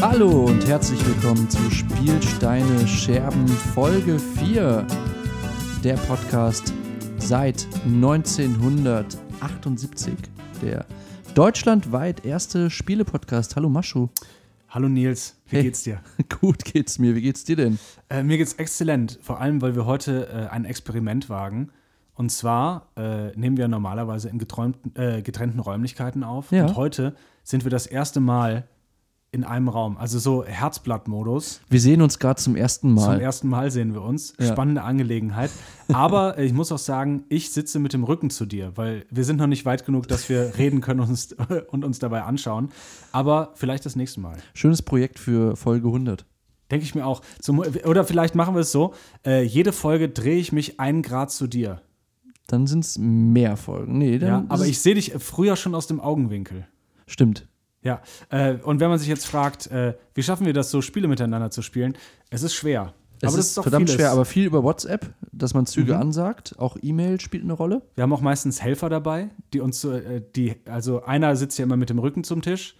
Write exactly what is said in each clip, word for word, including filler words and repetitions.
Hallo und herzlich willkommen zu Spielsteine Scherben Folge vier, der Podcast seit neunzehnhundertachtundsiebzig, der deutschlandweit erste Spiele-Podcast. Hallo Maschu. Hallo Nils, wie hey. geht's dir? Gut geht's mir, wie geht's dir denn? Äh, mir geht's exzellent, vor allem weil wir heute äh, ein Experiment wagen. Und zwar äh, nehmen wir normalerweise in geträumten, äh, getrennten Räumlichkeiten auf. Ja. Und heute sind wir das erste Mal in einem Raum. Also so Herzblatt-Modus. Wir sehen uns gerade zum ersten Mal. Zum ersten Mal sehen wir uns. Ja. Spannende Angelegenheit. Aber äh, ich muss auch sagen, ich sitze mit dem Rücken zu dir, weil wir sind noch nicht weit genug, dass wir reden können und uns, und uns dabei anschauen. Aber vielleicht das nächste Mal. Schönes Projekt für Folge hundert. Denke ich mir auch. Zum, oder vielleicht machen wir es so, äh, jede Folge drehe ich mich einen Grad zu dir. Dann sind es mehr Folgen. Nee, dann ja, aber ich sehe dich früher schon aus dem Augenwinkel. Stimmt. Ja, äh, und wenn man sich jetzt fragt, äh, wie schaffen wir das so, Spiele miteinander zu spielen? Es ist schwer. Es aber ist, das ist auch verdammt vieles. schwer, aber viel über WhatsApp, dass man Züge mhm. ansagt. Auch E-Mail spielt eine Rolle. Wir haben auch meistens Helfer dabei, die uns, äh, die, also einer sitzt ja immer mit dem Rücken zum Tisch.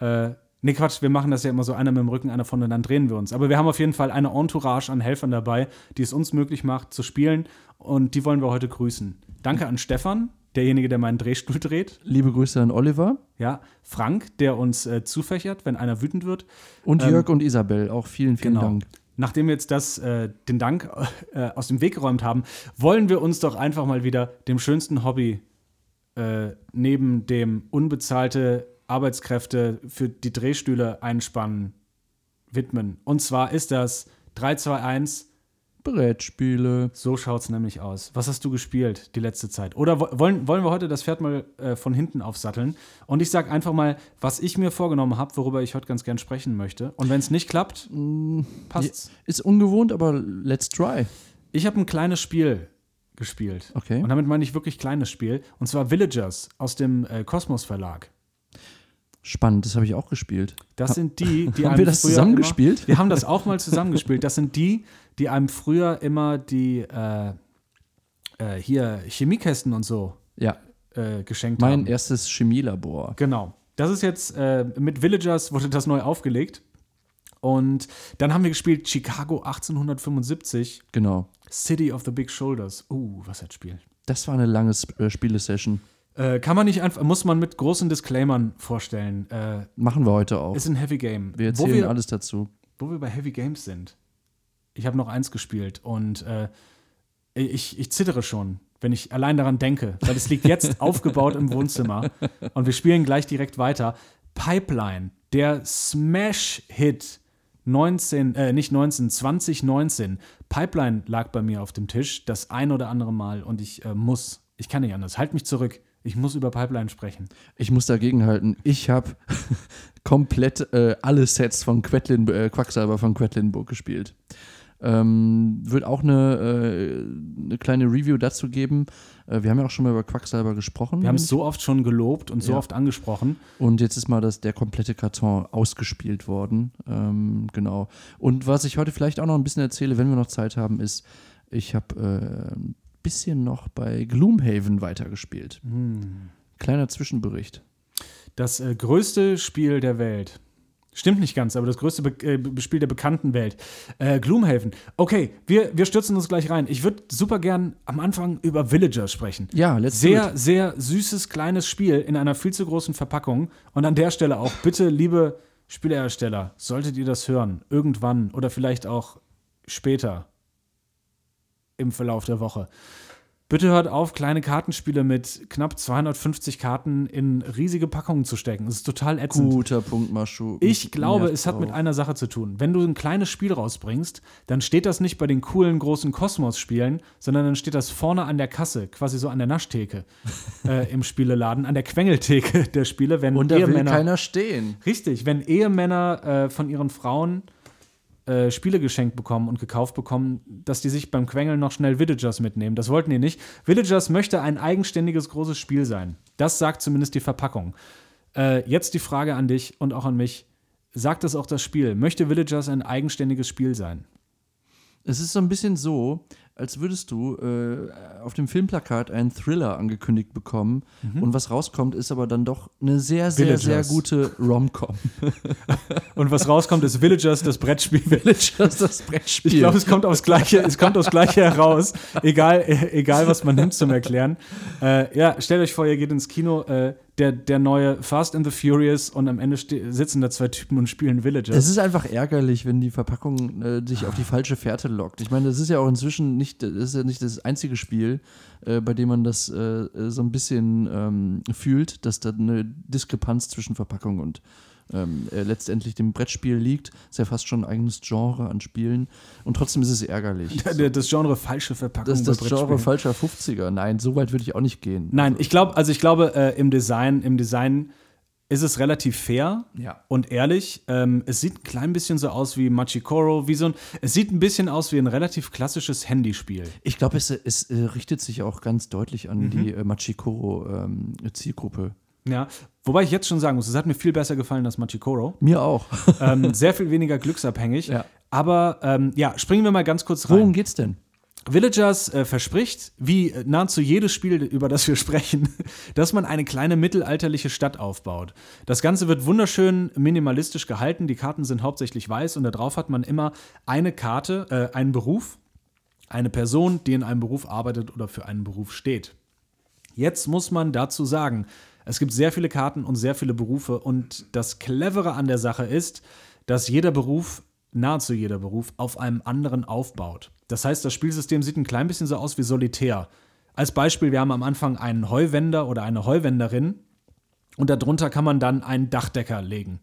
Äh, nee, Quatsch, wir machen das ja immer so, einer mit dem Rücken, einer vorne, und dann drehen wir uns. Aber wir haben auf jeden Fall eine Entourage an Helfern dabei, die es uns möglich macht, zu spielen. Und die wollen wir heute grüßen. Danke an Stefan, derjenige, der meinen Drehstuhl dreht. Liebe Grüße an Oliver. Ja, Frank, der uns äh, zufächert, wenn einer wütend wird. Und ähm, Jörg und Isabel, auch vielen, vielen genau. Dank. Nachdem wir jetzt das, äh, den Dank äh, aus dem Weg geräumt haben, wollen wir uns doch einfach mal wieder dem schönsten Hobby äh, neben dem unbezahlte Arbeitskräfte für die Drehstühle einspannen, widmen. Und zwar ist das drei, zwei, eins Brettspiele. So schaut's nämlich aus. Was hast du gespielt die letzte Zeit? Oder wollen, wollen wir heute das Pferd mal äh, von hinten aufsatteln? Und ich sag einfach mal, was ich mir vorgenommen habe, worüber ich heute ganz gern sprechen möchte. Und wenn es nicht klappt, mm, passt's. Ist ungewohnt, aber let's try. Ich habe ein kleines Spiel gespielt. Okay. Und damit meine ich wirklich kleines Spiel. Und zwar Villagers aus dem äh, Kosmos Verlag. Spannend, das habe ich auch gespielt. Das sind die, die haben wir das zusammengespielt? Wir haben das auch mal zusammengespielt. Das sind die, die einem früher immer die äh, äh, hier Chemiekästen und so ja. äh, geschenkt mein haben. Mein erstes Chemielabor. Genau. Das ist jetzt äh, mit Villagers wurde das neu aufgelegt. Und dann haben wir gespielt Chicago achtzehnhundertfünfundsiebzig. Genau. City of the Big Shoulders. Uh, was hat Spiel? Das war eine lange äh, Spielesession. Äh, kann man nicht einfach, muss man mit großen Disclaimern vorstellen. Äh, Machen wir heute auch. Ist ein Heavy Game. Wir erzählen wir, alles dazu. Wo wir bei Heavy Games sind. Ich habe noch eins gespielt und äh, ich, ich zittere schon, wenn ich allein daran denke, weil es liegt jetzt aufgebaut im Wohnzimmer und wir spielen gleich direkt weiter. Pipeline, der Smash-Hit neunzehn, äh, nicht neunzehn, zwanzig neunzehn. Pipeline lag bei mir auf dem Tisch das ein oder andere Mal und ich äh, muss, ich kann nicht anders, halt mich zurück. Ich muss über Pipeline sprechen. Ich muss dagegenhalten. Ich habe komplett äh, alle Sets von Quedlin, äh, Quacksalber von Quedlinburg gespielt. Ähm, wird auch eine, äh, eine kleine Review dazu geben. Äh, wir haben ja auch schon mal über Quacksalber gesprochen. Wir haben es so oft schon gelobt und so ja. oft angesprochen. Und jetzt ist mal das, der komplette Karton ausgespielt worden. Ähm, genau. Und was ich heute vielleicht auch noch ein bisschen erzähle, wenn wir noch Zeit haben, ist, ich habe äh, bisschen noch bei Gloomhaven weitergespielt. Hm. Kleiner Zwischenbericht. Das äh, größte Spiel der Welt. Stimmt nicht ganz, aber das größte Be- äh, Spiel der bekannten Welt. Äh, Gloomhaven. Okay, wir, wir stürzen uns gleich rein. Ich würde super gern am Anfang über Villagers sprechen. Ja, let's Sehr, do it. sehr süßes, kleines Spiel in einer viel zu großen Verpackung. Und an der Stelle auch, bitte, liebe Spielehersteller, solltet ihr das hören, irgendwann oder vielleicht auch später im Verlauf der Woche. Bitte hört auf, kleine Kartenspiele mit knapp zweihundertfünfzig Karten in riesige Packungen zu stecken. Das ist total ätzend. Guter Punkt, Maschu. Ich glaube, es hat mit einer Sache zu tun. Wenn du ein kleines Spiel rausbringst, dann steht das nicht bei den coolen, großen Kosmos-Spielen, sondern dann steht das vorne an der Kasse, quasi so an der Naschtheke äh, im Spieleladen, an der Quengeltheke der Spiele. Wenn Und da Ehemänner, will keiner stehen. Richtig, wenn Ehemänner äh, von ihren Frauen Äh, Spiele geschenkt bekommen und gekauft bekommen, dass die sich beim Quengeln noch schnell Villagers mitnehmen. Das wollten die nicht. Villagers möchte ein eigenständiges, großes Spiel sein. Das sagt zumindest die Verpackung. Äh, jetzt die Frage an dich und auch an mich. Sagt es auch das Spiel? Möchte Villagers ein eigenständiges Spiel sein? Es ist so ein bisschen so, als würdest du äh, auf dem Filmplakat einen Thriller angekündigt bekommen mhm. und was rauskommt, ist aber dann doch eine sehr, sehr, Villagers. sehr gute Rom-Com. Und was rauskommt, ist Villagers, das Brettspiel. Villagers, das Brettspiel. Ich glaube, es kommt aufs Gleiche, es kommt aufs Gleiche heraus, egal, egal was man nimmt zum Erklären. Äh, ja, stellt euch vor, ihr geht ins Kino, äh, Der, der neue Fast and the Furious und am Ende ste- sitzen da zwei Typen und spielen Villagers. Es ist einfach ärgerlich, wenn die Verpackung äh, dich auf die falsche Fährte lockt. Ich meine, das ist ja auch inzwischen nicht das, ist ja nicht das einzige Spiel, äh, bei dem man das äh, so ein bisschen ähm, fühlt, dass da eine Diskrepanz zwischen Verpackung und ähm, äh, letztendlich dem Brettspiel liegt. Ist ja fast schon ein eigenes Genre an Spielen. Und trotzdem ist es ärgerlich. Ja, das Genre falsche Verpackung. Das ist das Genre falscher fünfziger. Nein, so weit würde ich auch nicht gehen. Nein, also. ich glaube, also ich glaube, äh, im Design Im Design ist es relativ fair ja. und ehrlich. Ähm, es sieht ein klein bisschen so aus wie Machikoro, wie so ein, es sieht ein bisschen aus wie ein relativ klassisches Handyspiel. Ich glaube, es, es äh, richtet sich auch ganz deutlich an mhm. die äh, Machikoro-Zielgruppe. Ähm, ja, wobei ich jetzt schon sagen muss, es hat mir viel besser gefallen als Machikoro. Mir auch. ähm, sehr viel weniger glücksabhängig. Ja. Aber ähm, ja, springen wir mal ganz kurz rein. Worum geht's denn? Villagers äh, verspricht, wie nahezu jedes Spiel, über das wir sprechen, dass man eine kleine mittelalterliche Stadt aufbaut. Das Ganze wird wunderschön minimalistisch gehalten. Die Karten sind hauptsächlich weiß und da drauf hat man immer eine Karte, äh, einen Beruf, eine Person, die in einem Beruf arbeitet oder für einen Beruf steht. Jetzt muss man dazu sagen, es gibt sehr viele Karten und sehr viele Berufe und das Clevere an der Sache ist, dass jeder Beruf, nahezu jeder Beruf, auf einem anderen aufbaut. Das heißt, das Spielsystem sieht ein klein bisschen so aus wie Solitär. Als Beispiel, wir haben am Anfang einen Heuwender oder eine Heuwenderin und darunter kann man dann einen Dachdecker legen.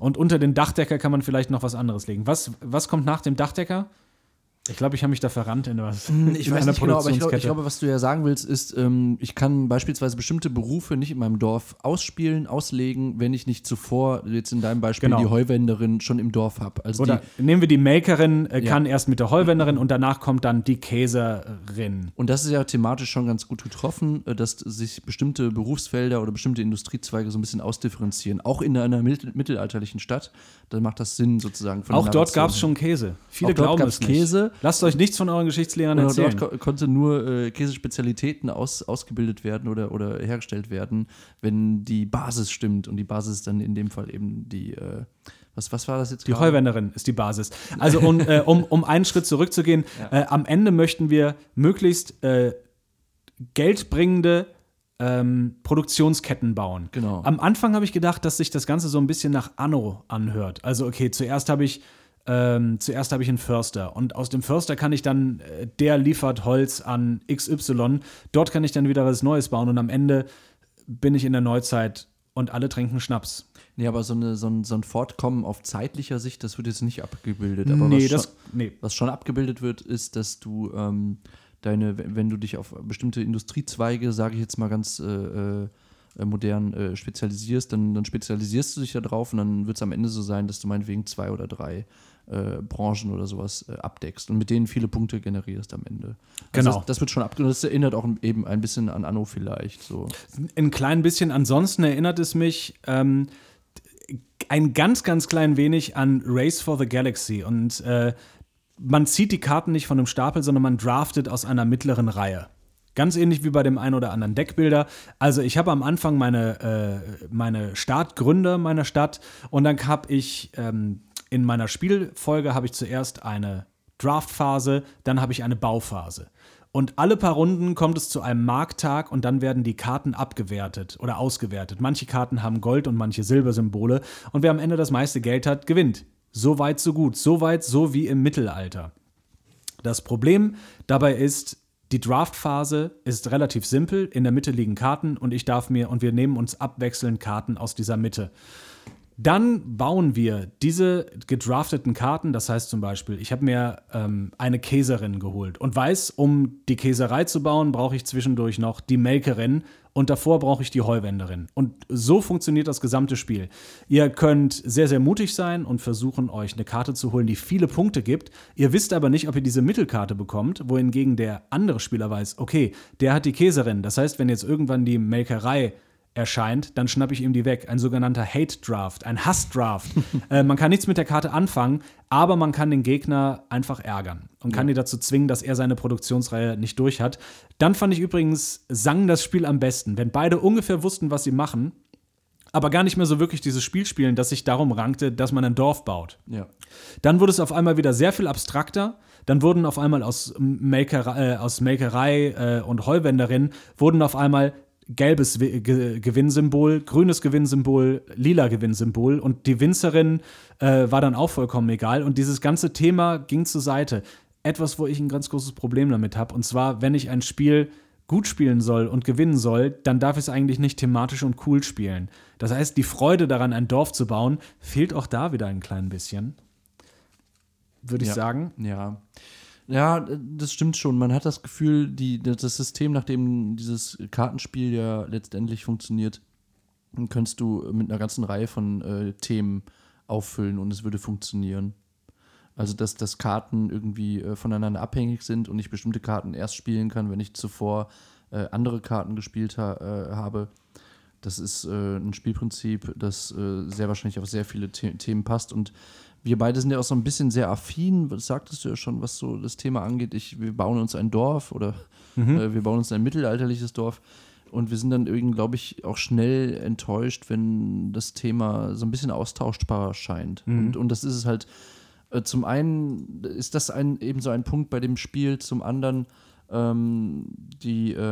Und unter den Dachdecker kann man vielleicht noch was anderes legen. Was, was kommt nach dem Dachdecker? Ich glaube, ich habe mich da verrannt in was. Ich weiß nicht genau, aber ich glaube, ich glaube, was du ja sagen willst, ist, ähm, ich kann beispielsweise bestimmte Berufe nicht in meinem Dorf ausspielen, auslegen, wenn ich nicht zuvor, jetzt in deinem Beispiel, genau. die Heuwenderin schon im Dorf habe. Also Oder die, nehmen wir die Makerin, äh, kann ja. erst mit der Heuwenderin und danach kommt dann die Käserin. Und das ist ja thematisch schon ganz gut getroffen, dass sich bestimmte Berufsfelder oder bestimmte Industriezweige so ein bisschen ausdifferenzieren. Auch in einer mittel- mittelalterlichen Stadt, dann macht das Sinn sozusagen. Von Auch dort gab es schon Käse. Viele Auch glauben es nicht. Käse. Lasst euch nichts von euren Geschichtslehrern oder erzählen. Dort ko- konnte nur äh, Käsespezialitäten aus, ausgebildet werden oder, oder hergestellt werden, wenn die Basis stimmt. Und die Basis dann in dem Fall eben die, äh, was, was war das jetzt? Die gerade? Heuwenderin ist die Basis. Also um, äh, um, um einen Schritt zurückzugehen, ja. äh, am Ende möchten wir möglichst äh, geldbringende Ähm, Produktionsketten bauen. Genau. Am Anfang habe ich gedacht, dass sich das Ganze so ein bisschen nach Anno anhört. Also okay, zuerst habe ich Ähm, zuerst habe ich einen Förster und aus dem Förster kann ich dann, äh, der liefert Holz an X Y, dort kann ich dann wieder was Neues bauen und am Ende bin ich in der Neuzeit und alle trinken Schnaps. Nee, aber so, eine, so, ein, so ein Fortkommen auf zeitlicher Sicht, das wird jetzt nicht abgebildet. Aber nee, was, das, schon, nee. was schon abgebildet wird, ist, dass du ähm, deine, wenn du dich auf bestimmte Industriezweige, sage ich jetzt mal ganz äh, modern äh, spezialisierst, dann, dann spezialisierst du dich da drauf und dann wird es am Ende so sein, dass du meinetwegen zwei oder drei Äh, Branchen oder sowas äh, abdeckst und mit denen viele Punkte generierst am Ende. Genau. Also das, das wird schon abgenommen. Das erinnert auch eben ein bisschen an Anno vielleicht. So. Ein klein bisschen. Ansonsten erinnert es mich ähm, ein ganz, ganz klein wenig an Race for the Galaxy. Und äh, man zieht die Karten nicht von einem Stapel, sondern man draftet aus einer mittleren Reihe. Ganz ähnlich wie bei dem einen oder anderen Deckbilder. Also ich habe am Anfang meine, äh, meine Startgründe meiner Stadt und dann habe ich ähm, in meiner Spielfolge habe ich zuerst eine Draftphase, dann habe ich eine Bauphase. Und alle paar Runden kommt es zu einem Markttag und dann werden die Karten abgewertet oder ausgewertet. Manche Karten haben Gold und manche Silbersymbole und wer am Ende das meiste Geld hat, gewinnt. So weit, so gut. So weit, so wie im Mittelalter. Das Problem dabei ist, die Draftphase ist relativ simpel. In der Mitte liegen Karten und ich darf mir und wir nehmen uns abwechselnd Karten aus dieser Mitte. Dann bauen wir diese gedrafteten Karten, das heißt zum Beispiel, ich habe mir ähm, eine Käserin geholt und weiß, um die Käserei zu bauen, brauche ich zwischendurch noch die Melkerin und davor brauche ich die Heuwenderin. Und so funktioniert das gesamte Spiel. Ihr könnt sehr, sehr mutig sein und versuchen, euch eine Karte zu holen, die viele Punkte gibt. Ihr wisst aber nicht, ob ihr diese Mittelkarte bekommt, wohingegen der andere Spieler weiß, okay, der hat die Käserin. Das heißt, wenn jetzt irgendwann die Melkerei erscheint, dann schnappe ich ihm die weg. Ein sogenannter Hate-Draft, ein Hass-Draft. äh, man kann nichts mit der Karte anfangen, aber man kann den Gegner einfach ärgern und kann ja. ihn dazu zwingen, dass er seine Produktionsreihe nicht durch hat. Dann fand ich übrigens, sang das Spiel am besten. Wenn beide ungefähr wussten, was sie machen, aber gar nicht mehr so wirklich dieses Spiel spielen, das sich darum rankte, dass man ein Dorf baut. Ja. Dann wurde es auf einmal wieder sehr viel abstrakter. Dann wurden auf einmal aus Melkerei, äh, aus Melkerei äh, und Heuwenderin wurden auf einmal gelbes Ge- Gewinnsymbol, grünes Gewinnsymbol, lila Gewinnsymbol. Und die Winzerin äh, war dann auch vollkommen egal. Und dieses ganze Thema ging zur Seite. Etwas, wo ich ein ganz großes Problem damit habe. Und zwar, wenn ich ein Spiel gut spielen soll und gewinnen soll, dann darf ich es eigentlich nicht thematisch und cool spielen. Das heißt, die Freude daran, ein Dorf zu bauen, fehlt auch da wieder ein klein bisschen. Würde ich ja. sagen. Ja. Ja, das stimmt schon. Man hat das Gefühl, die, das System, nach dem dieses Kartenspiel ja letztendlich funktioniert, könntest du mit einer ganzen Reihe von äh, Themen auffüllen und es würde funktionieren. Also, dass, dass Karten irgendwie äh, voneinander abhängig sind und ich bestimmte Karten erst spielen kann, wenn ich zuvor äh, andere Karten gespielt ha- äh, habe. Das ist äh, ein Spielprinzip, das äh, sehr wahrscheinlich auf sehr viele The- Themen passt. Und wir beide sind ja auch so ein bisschen sehr affin, das sagtest du ja schon, was so das Thema angeht. Ich, wir bauen uns ein Dorf oder mhm. äh, wir bauen uns ein mittelalterliches Dorf. Und wir sind dann irgendwie, glaube ich, auch schnell enttäuscht, wenn das Thema so ein bisschen austauschbar scheint. Mhm. Und, und das ist es halt. Äh, zum einen ist das ein, eben so ein Punkt bei dem Spiel, zum anderen Ähm, die äh,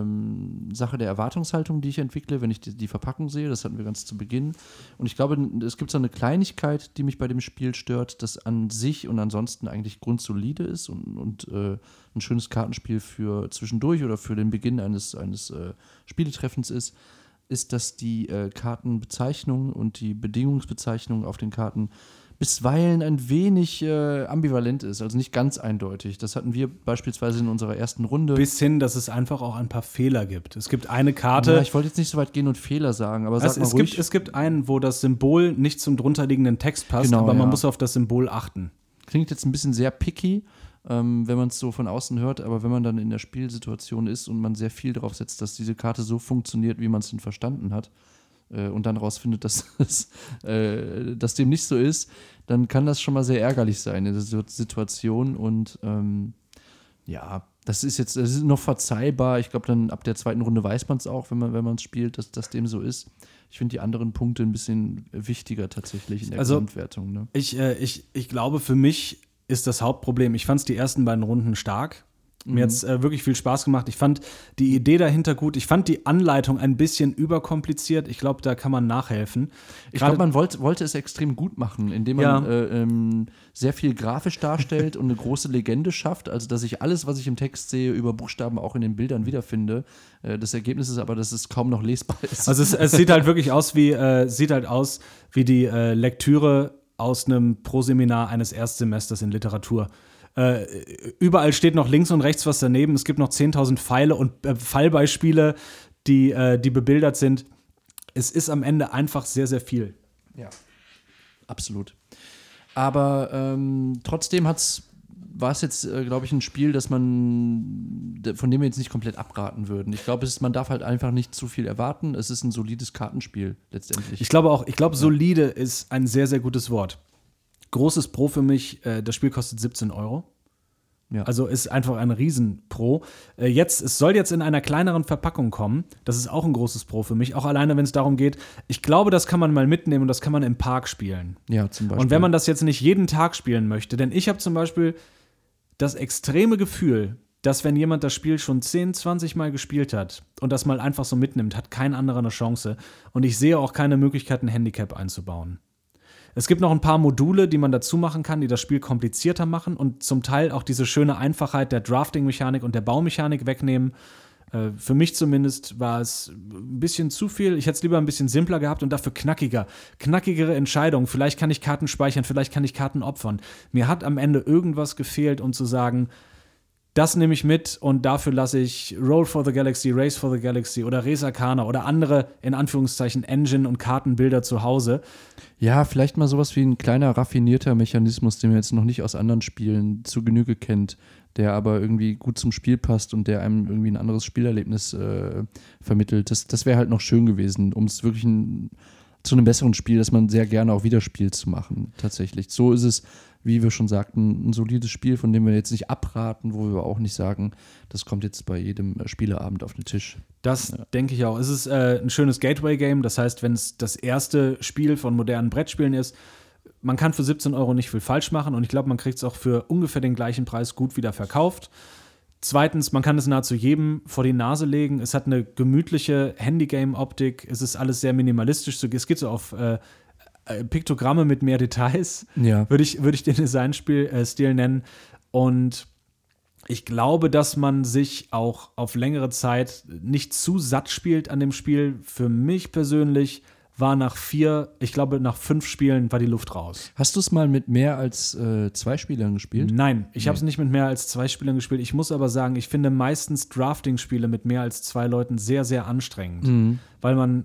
ähm, Sache der Erwartungshaltung, die ich entwickle, wenn ich die, die Verpackung sehe, das hatten wir ganz zu Beginn. Und ich glaube, es gibt so eine Kleinigkeit, die mich bei dem Spiel stört, das an sich und ansonsten eigentlich grundsolide ist und, und äh, ein schönes Kartenspiel für zwischendurch oder für den Beginn eines, eines äh, Spieletreffens ist, ist, dass die äh, Kartenbezeichnung und die Bedingungsbezeichnung auf den Karten bisweilen ein wenig äh, ambivalent ist, also nicht ganz eindeutig. Das hatten wir beispielsweise in unserer ersten Runde. Bis hin, dass es einfach auch ein paar Fehler gibt. Es gibt eine Karte. Ja, ich wollte jetzt nicht so weit gehen und Fehler sagen, aber also sag mal es ruhig. Gibt, es gibt einen, wo das Symbol nicht zum drunterliegenden Text passt, genau, aber ja. man muss auf das Symbol achten. Klingt jetzt ein bisschen sehr picky, ähm, wenn man es so von außen hört, aber wenn man dann in der Spielsituation ist und man sehr viel darauf setzt, dass diese Karte so funktioniert, wie man es denn verstanden hat, und dann rausfindet, dass, es, äh, dass dem nicht so ist, dann kann das schon mal sehr ärgerlich sein in der Situation. Und ähm, ja, das ist jetzt das ist noch verzeihbar. Ich glaube, dann ab der zweiten Runde weiß man es auch, wenn man wenn man es spielt, dass das dem so ist. Ich finde die anderen Punkte ein bisschen wichtiger tatsächlich in der also, Gesamtwertung. Ne? Ich, äh, ich, ich glaube, für mich ist das Hauptproblem, ich fand es die ersten beiden Runden stark. Mir hat es äh, wirklich viel Spaß gemacht. Ich fand die Idee dahinter gut. Ich fand die Anleitung ein bisschen überkompliziert. Ich glaube, da kann man nachhelfen. Grade ich glaube, man wollt, wollte es extrem gut machen, indem man ja. äh, ähm, sehr viel grafisch darstellt und eine große Legende schafft. Also, dass ich alles, was ich im Text sehe, über Buchstaben auch in den Bildern wiederfinde. Äh, das Ergebnis ist aber, dass es kaum noch lesbar ist. Also, es, es sieht halt wirklich aus wie, äh, sieht halt aus wie die äh, Lektüre aus einem Proseminar eines Erstsemesters in Literatur. Äh, überall steht noch links und rechts was daneben. Es gibt noch zehntausend Pfeile und äh, Fallbeispiele, die, äh, die bebildert sind. Es ist am Ende einfach sehr, sehr viel. Ja, absolut. Aber ähm, trotzdem hat's war es jetzt, äh, glaube ich, ein Spiel, das man, von dem wir jetzt nicht komplett abraten würden. Ich glaube, man darf halt einfach nicht zu viel erwarten. Es ist ein solides Kartenspiel letztendlich. Ich glaube auch, ich glaube, solide ist ein sehr, sehr gutes Wort. Großes Pro für mich, äh, das Spiel kostet siebzehn Euro. Ja. Also ist einfach ein Riesen-Pro. Äh, jetzt, es soll jetzt in einer kleineren Verpackung kommen. Das ist auch ein großes Pro für mich. Auch alleine, wenn es darum geht, ich glaube, das kann man mal mitnehmen und das kann man im Park spielen. Ja, zum Beispiel. Und wenn man das jetzt nicht jeden Tag spielen möchte, denn ich habe zum Beispiel das extreme Gefühl, dass wenn jemand das Spiel schon zehn, zwanzig Mal gespielt hat und das mal einfach so mitnimmt, hat kein anderer eine Chance. Und ich sehe auch keine Möglichkeit, ein Handicap einzubauen. Es gibt noch ein paar Module, die man dazu machen kann, die das Spiel komplizierter machen und zum Teil auch diese schöne Einfachheit der Drafting-Mechanik und der Baumechanik wegnehmen. Äh, für mich zumindest war es ein bisschen zu viel. Ich hätte es lieber ein bisschen simpler gehabt und dafür knackiger. Knackigere Entscheidungen. Vielleicht kann ich Karten speichern, vielleicht kann ich Karten opfern. Mir hat am Ende irgendwas gefehlt, um zu sagen, Das nehme ich mit und dafür lasse ich Roll for the Galaxy, Race for the Galaxy oder Res Arcana oder andere, in Anführungszeichen, Engine- und Kartenbilder zu Hause. Ja, vielleicht mal sowas wie ein kleiner raffinierter Mechanismus, den man jetzt noch nicht aus anderen Spielen zu Genüge kennt, der aber irgendwie gut zum Spiel passt und der einem irgendwie ein anderes Spielerlebnis äh, vermittelt. Das, das wäre halt noch schön gewesen, um es wirklich ein, zu einem besseren Spiel, das man sehr gerne auch wieder spielt, zu machen, tatsächlich. So ist es, wie wir schon sagten, ein solides Spiel, von dem wir jetzt nicht abraten, wo wir auch nicht sagen, das kommt jetzt bei jedem Spieleabend auf den Tisch. Das ja. denke ich auch. Es ist äh, ein schönes Gateway-Game. Das heißt, wenn es das erste Spiel von modernen Brettspielen ist, man kann für siebzehn Euro nicht viel falsch machen. Und ich glaube, man kriegt es auch für ungefähr den gleichen Preis gut wieder verkauft. Zweitens, man kann es nahezu jedem vor die Nase legen. Es hat eine gemütliche Handygame-Optik. Es ist alles sehr minimalistisch. Es geht so auf äh, Piktogramme mit mehr Details, ja. würde ich, würd ich den Designstil nennen. Und ich glaube, dass man sich auch auf längere Zeit nicht zu satt spielt an dem Spiel. Für mich persönlich war nach vier, ich glaube, nach fünf Spielen war die Luft raus. Hast du es mal mit mehr als äh, zwei Spielern gespielt? Nein, ich nee. habe es nicht mit mehr als zwei Spielern gespielt. Ich muss aber sagen, ich finde meistens Drafting-Spiele mit mehr als zwei Leuten sehr, sehr anstrengend. Mhm. Weil man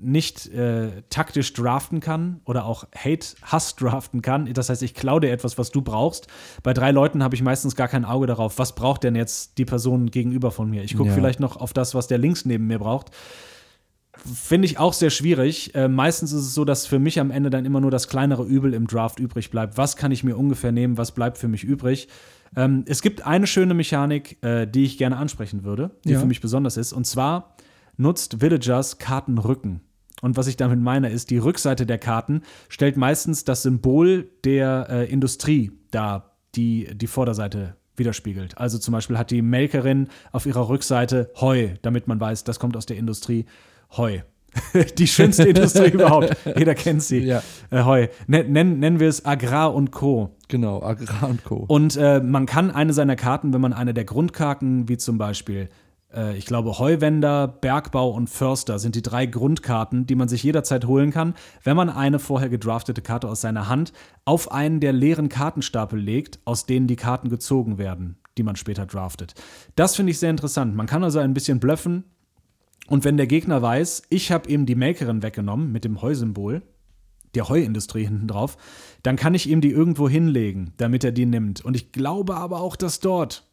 nicht äh, taktisch draften kann oder auch Hate-Hass draften kann. Das heißt, ich klaue dir etwas, was du brauchst. Bei drei Leuten habe ich meistens gar kein Auge darauf, was braucht denn jetzt die Person gegenüber von mir? Ich gucke ja. vielleicht noch auf das, was der links neben mir braucht. Finde ich auch sehr schwierig. Äh, meistens ist es so, dass für mich am Ende dann immer nur das kleinere Übel im Draft übrig bleibt. Was kann ich mir ungefähr nehmen? Was bleibt für mich übrig? Ähm, es gibt eine schöne Mechanik, äh, die ich gerne ansprechen würde, die ja. für mich besonders ist. Und zwar nutzt Villagers Kartenrücken. Und was ich damit meine, ist, die Rückseite der Karten stellt meistens das Symbol der äh, Industrie dar, die die Vorderseite widerspiegelt. Also zum Beispiel hat die Melkerin auf ihrer Rückseite Heu, damit man weiß, das kommt aus der Industrie Heu. Die schönste Industrie überhaupt. Jeder kennt sie. Ja. Äh, Heu. Nennen, nennen wir es Agrar und Co. Genau, Agrar und Co. Und äh, man kann eine seiner Karten, wenn man eine der Grundkarten, wie zum Beispiel, äh, ich glaube, Heuwender, Bergbau und Förster sind die drei Grundkarten, die man sich jederzeit holen kann, wenn man eine vorher gedraftete Karte aus seiner Hand auf einen der leeren Kartenstapel legt, aus denen die Karten gezogen werden, die man später draftet. Das finde ich sehr interessant. Man kann also ein bisschen bluffen. Und wenn der Gegner weiß, ich habe eben die Melkerin weggenommen mit dem Heusymbol, der Heuindustrie hinten drauf, dann kann ich ihm die irgendwo hinlegen, damit er die nimmt. Und ich glaube aber auch, dass dort,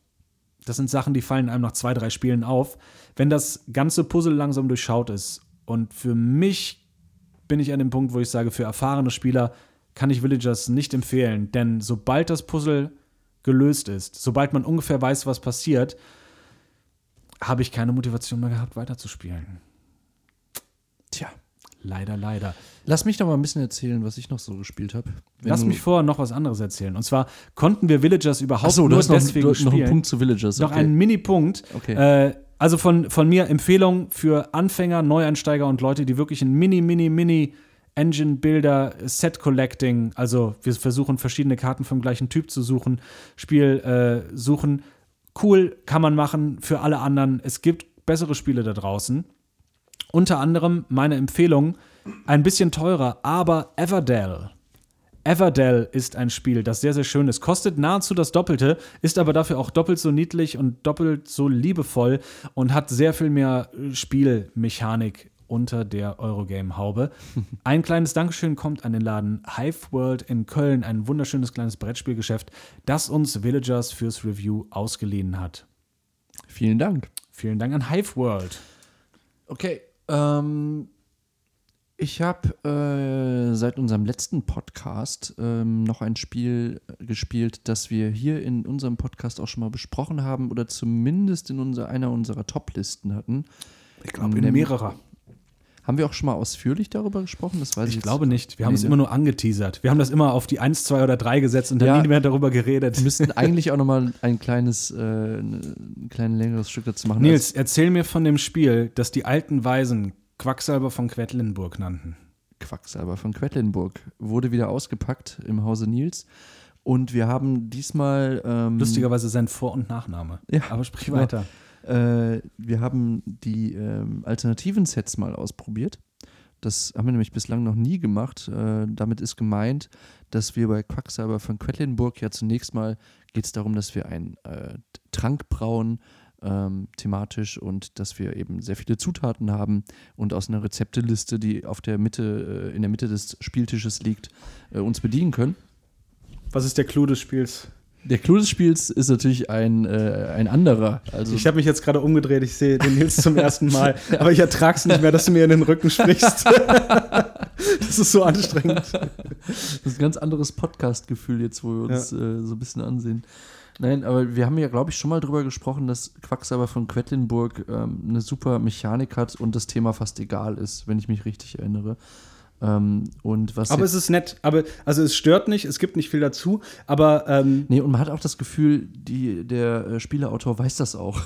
das sind Sachen, die fallen einem nach zwei, drei Spielen auf, wenn das ganze Puzzle langsam durchschaut ist. Und für mich bin ich an dem Punkt, wo ich sage, für erfahrene Spieler kann ich Villagers nicht empfehlen. Denn sobald das Puzzle gelöst ist, sobald man ungefähr weiß, was passiert, habe ich keine Motivation mehr gehabt, weiterzuspielen. Tja, leider, leider. Lass mich doch mal ein bisschen erzählen, was ich noch so gespielt habe. Lass mich vorher noch was anderes erzählen. Und zwar konnten wir Villagers überhaupt so, nur deswegen spielen. Achso, du hast noch einen Punkt zu Villagers. Noch okay. einen Mini-Punkt. Okay. Äh, also von, von mir Empfehlung für Anfänger, Neueinsteiger und Leute, die wirklich ein Mini, Mini, Mini Engine-Builder, Set-Collecting, also wir versuchen, verschiedene Karten vom gleichen Typ zu suchen, Spiel äh, suchen, cool, kann man machen für alle anderen. Es gibt bessere Spiele da draußen. Unter anderem meine Empfehlung, ein bisschen teurer, aber Everdell. Everdell ist ein Spiel, das sehr, sehr schön ist. Kostet nahezu das Doppelte, ist aber dafür auch doppelt so niedlich und doppelt so liebevoll und hat sehr viel mehr Spielmechanik unter der Eurogame-Haube. Ein kleines Dankeschön kommt an den Laden Hive World in Köln, ein wunderschönes kleines Brettspielgeschäft, das uns Villagers fürs Review ausgeliehen hat. Vielen Dank. Vielen Dank an Hive World. Okay, ähm, ich habe äh, seit unserem letzten Podcast ähm, noch ein Spiel gespielt, das wir hier in unserem Podcast auch schon mal besprochen haben oder zumindest in unser, einer unserer Top-Listen hatten. Ich glaube, in mehrerer. Haben wir auch schon mal ausführlich darüber gesprochen? Das weiß ich, ich glaube nicht. Wir nee, haben es ne? immer nur angeteasert. Wir haben das immer auf die eins, zwei oder drei gesetzt und ja, dann nie mehr darüber geredet. Wir müssten eigentlich auch noch mal ein kleines, äh, ein kleines längeres Stück dazu machen. Nils, erzähl mir von dem Spiel, das die alten Weisen Quacksalber von Quedlinburg nannten. Quacksalber von Quedlinburg wurde wieder ausgepackt im Hause Nils. Und wir haben diesmal Ähm, lustigerweise sein Vor- und Nachname. Ja, aber sprich genau. weiter. Äh, wir haben die ähm, alternativen Sets mal ausprobiert. Das haben wir nämlich bislang noch nie gemacht. Äh, damit ist gemeint, dass wir bei Quacksalber von Quedlinburg ja zunächst mal geht es darum, dass wir einen äh, Trank brauen, ähm, thematisch, und dass wir eben sehr viele Zutaten haben und aus einer Rezepteliste, die auf der Mitte, äh, in der Mitte des Spieltisches liegt, äh, uns bedienen können. Was ist der Clou des Spiels? Der Clou des Spiels ist natürlich ein, äh, ein anderer. Also ich habe mich jetzt gerade umgedreht, ich sehe den Nils zum ersten Mal, aber ich ertrage es nicht mehr, dass du mir in den Rücken sprichst. Das ist so anstrengend. Das ist ein ganz anderes Podcast-Gefühl jetzt, wo wir uns ja. äh, so ein bisschen ansehen. Nein, aber wir haben ja, glaube ich, schon mal drüber gesprochen, dass Quacksalber von Quedlinburg ähm, eine super Mechanik hat und das Thema fast egal ist, wenn ich mich richtig erinnere. Ähm, und was aber es ist nett, aber also es stört nicht, es gibt nicht viel dazu, aber ähm nee, und man hat auch das Gefühl, die, der äh, Spieleautor weiß das auch.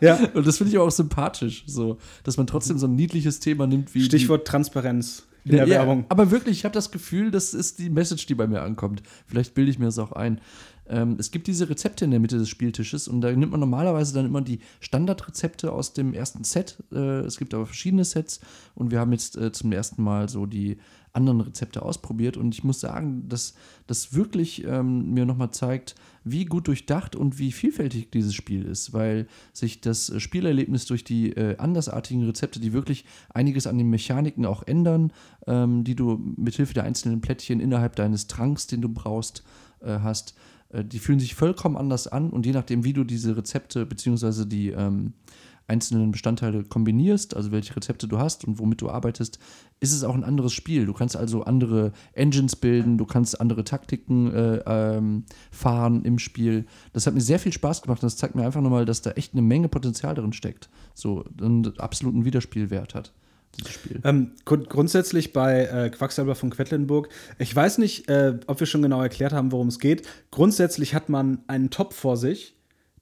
Ja. Und das finde ich auch sympathisch, so, dass man trotzdem so ein niedliches Thema nimmt wie Stichwort Transparenz in der ja, Werbung. Aber wirklich, ich habe das Gefühl, das ist die Message, die bei mir ankommt. Vielleicht bilde ich mir das auch ein. Ähm, es gibt diese Rezepte in der Mitte des Spieltisches und da nimmt man normalerweise dann immer die Standardrezepte aus dem ersten Set. Äh, es gibt aber verschiedene Sets und wir haben jetzt äh, zum ersten Mal so die anderen Rezepte ausprobiert und ich muss sagen, dass das wirklich ähm, mir nochmal zeigt, wie gut durchdacht und wie vielfältig dieses Spiel ist, weil sich das Spielerlebnis durch die äh, andersartigen Rezepte, die wirklich einiges an den Mechaniken auch ändern, ähm, die du mithilfe der einzelnen Plättchen innerhalb deines Tranks, den du brauchst, äh, hast, die fühlen sich vollkommen anders an und je nachdem, wie du diese Rezepte bzw. die ähm, einzelnen Bestandteile kombinierst, also welche Rezepte du hast und womit du arbeitest, ist es auch ein anderes Spiel. Du kannst also andere Engines bilden, du kannst andere Taktiken äh, ähm, fahren im Spiel. Das hat mir sehr viel Spaß gemacht und das zeigt mir einfach nochmal, dass da echt eine Menge Potenzial drin steckt. So, einen absoluten Wiederspielwert hat. Spiel. Ähm, grund- grundsätzlich bei äh, Quacksalber von Quedlinburg, ich weiß nicht, äh, ob wir schon genau erklärt haben, worum es geht. Grundsätzlich hat man einen Topf vor sich,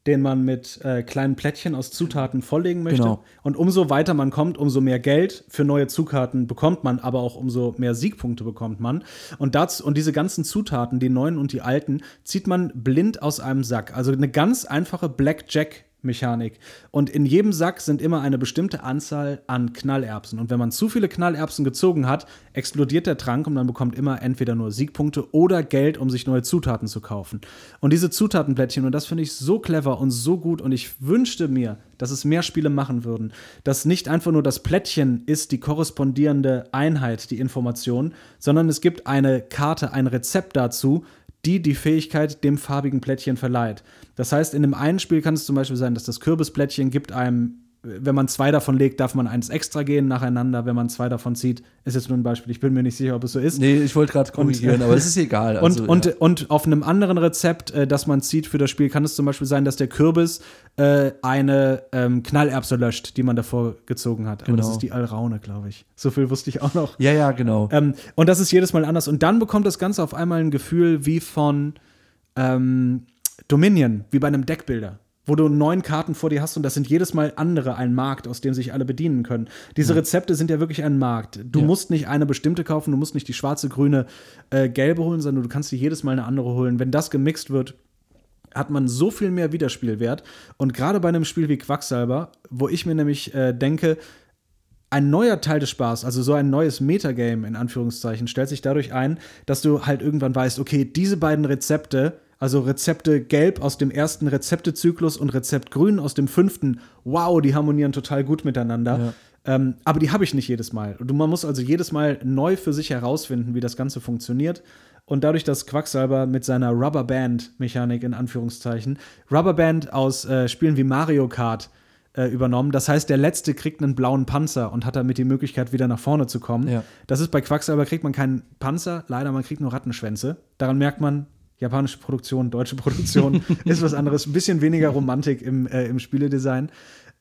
den man mit äh, kleinen Plättchen aus Zutaten volllegen möchte. Genau. Und umso weiter man kommt, umso mehr Geld für neue Zutaten bekommt man, aber auch umso mehr Siegpunkte bekommt man. Und, dazu, und diese ganzen Zutaten, die neuen und die alten, zieht man blind aus einem Sack. Also eine ganz einfache Blackjack- Mechanik. Und in jedem Sack sind immer eine bestimmte Anzahl an Knallerbsen. Und wenn man zu viele Knallerbsen gezogen hat, explodiert der Trank und man bekommt immer entweder nur Siegpunkte oder Geld, um sich neue Zutaten zu kaufen. Und diese Zutatenplättchen, und das finde ich so clever und so gut und ich wünschte mir, dass es mehr Spiele machen würden, dass nicht einfach nur das Plättchen ist die korrespondierende Einheit, die Information, sondern es gibt eine Karte, ein Rezept dazu, die die Fähigkeit dem farbigen Plättchen verleiht. Das heißt, in dem einen Spiel kann es zum Beispiel sein, dass das Kürbisplättchen gibt einem, wenn man zwei davon legt, darf man eins extra gehen nacheinander, wenn man zwei davon zieht. Ist jetzt nur ein Beispiel, ich bin mir nicht sicher, ob es so ist. Nee, ich wollte gerade korrigieren, aber es ist egal. Also, und, ja. und, und auf einem anderen Rezept, äh, das man zieht für das Spiel, kann es zum Beispiel sein, dass der Kürbis äh, eine ähm, Knallerbse löscht, die man davor gezogen hat. Genau. Aber das ist die Alraune, glaube ich. So viel wusste ich auch noch. Ja, ja, genau. Ähm, und das ist jedes Mal anders. Und dann bekommt das Ganze auf einmal ein Gefühl wie von ähm, Dominion, wie bei einem Deckbilder, wo du neun Karten vor dir hast und das sind jedes Mal andere, ein Markt, aus dem sich alle bedienen können. Diese Rezepte sind ja wirklich ein Markt. Du ja. musst nicht eine bestimmte kaufen, du musst nicht die schwarze, grüne, äh, gelbe holen, sondern du kannst dir jedes Mal eine andere holen. Wenn das gemixt wird, hat man so viel mehr Wiederspielwert. Und gerade bei einem Spiel wie Quacksalber, wo ich mir nämlich äh, denke, ein neuer Teil des Spaßes, also so ein neues Metagame in Anführungszeichen, stellt sich dadurch ein, dass du halt irgendwann weißt, okay, diese beiden Rezepte, also Rezepte gelb aus dem ersten Rezeptezyklus und Rezept grün aus dem fünften. Wow, die harmonieren total gut miteinander. Ja. Ähm, aber die habe ich nicht jedes Mal. Und man muss also jedes Mal neu für sich herausfinden, wie das Ganze funktioniert. Und dadurch, dass Quacksalber mit seiner Rubberband-Mechanik in Anführungszeichen, Rubberband aus äh, Spielen wie Mario Kart äh, übernommen. Das heißt, der Letzte kriegt einen blauen Panzer und hat damit die Möglichkeit, wieder nach vorne zu kommen. Ja. Das ist bei Quacksalber, kriegt man keinen Panzer, leider, man kriegt nur Rattenschwänze. Daran merkt man, japanische Produktion, deutsche Produktion ist was anderes. Ein bisschen weniger Romantik im, äh, im Spieledesign.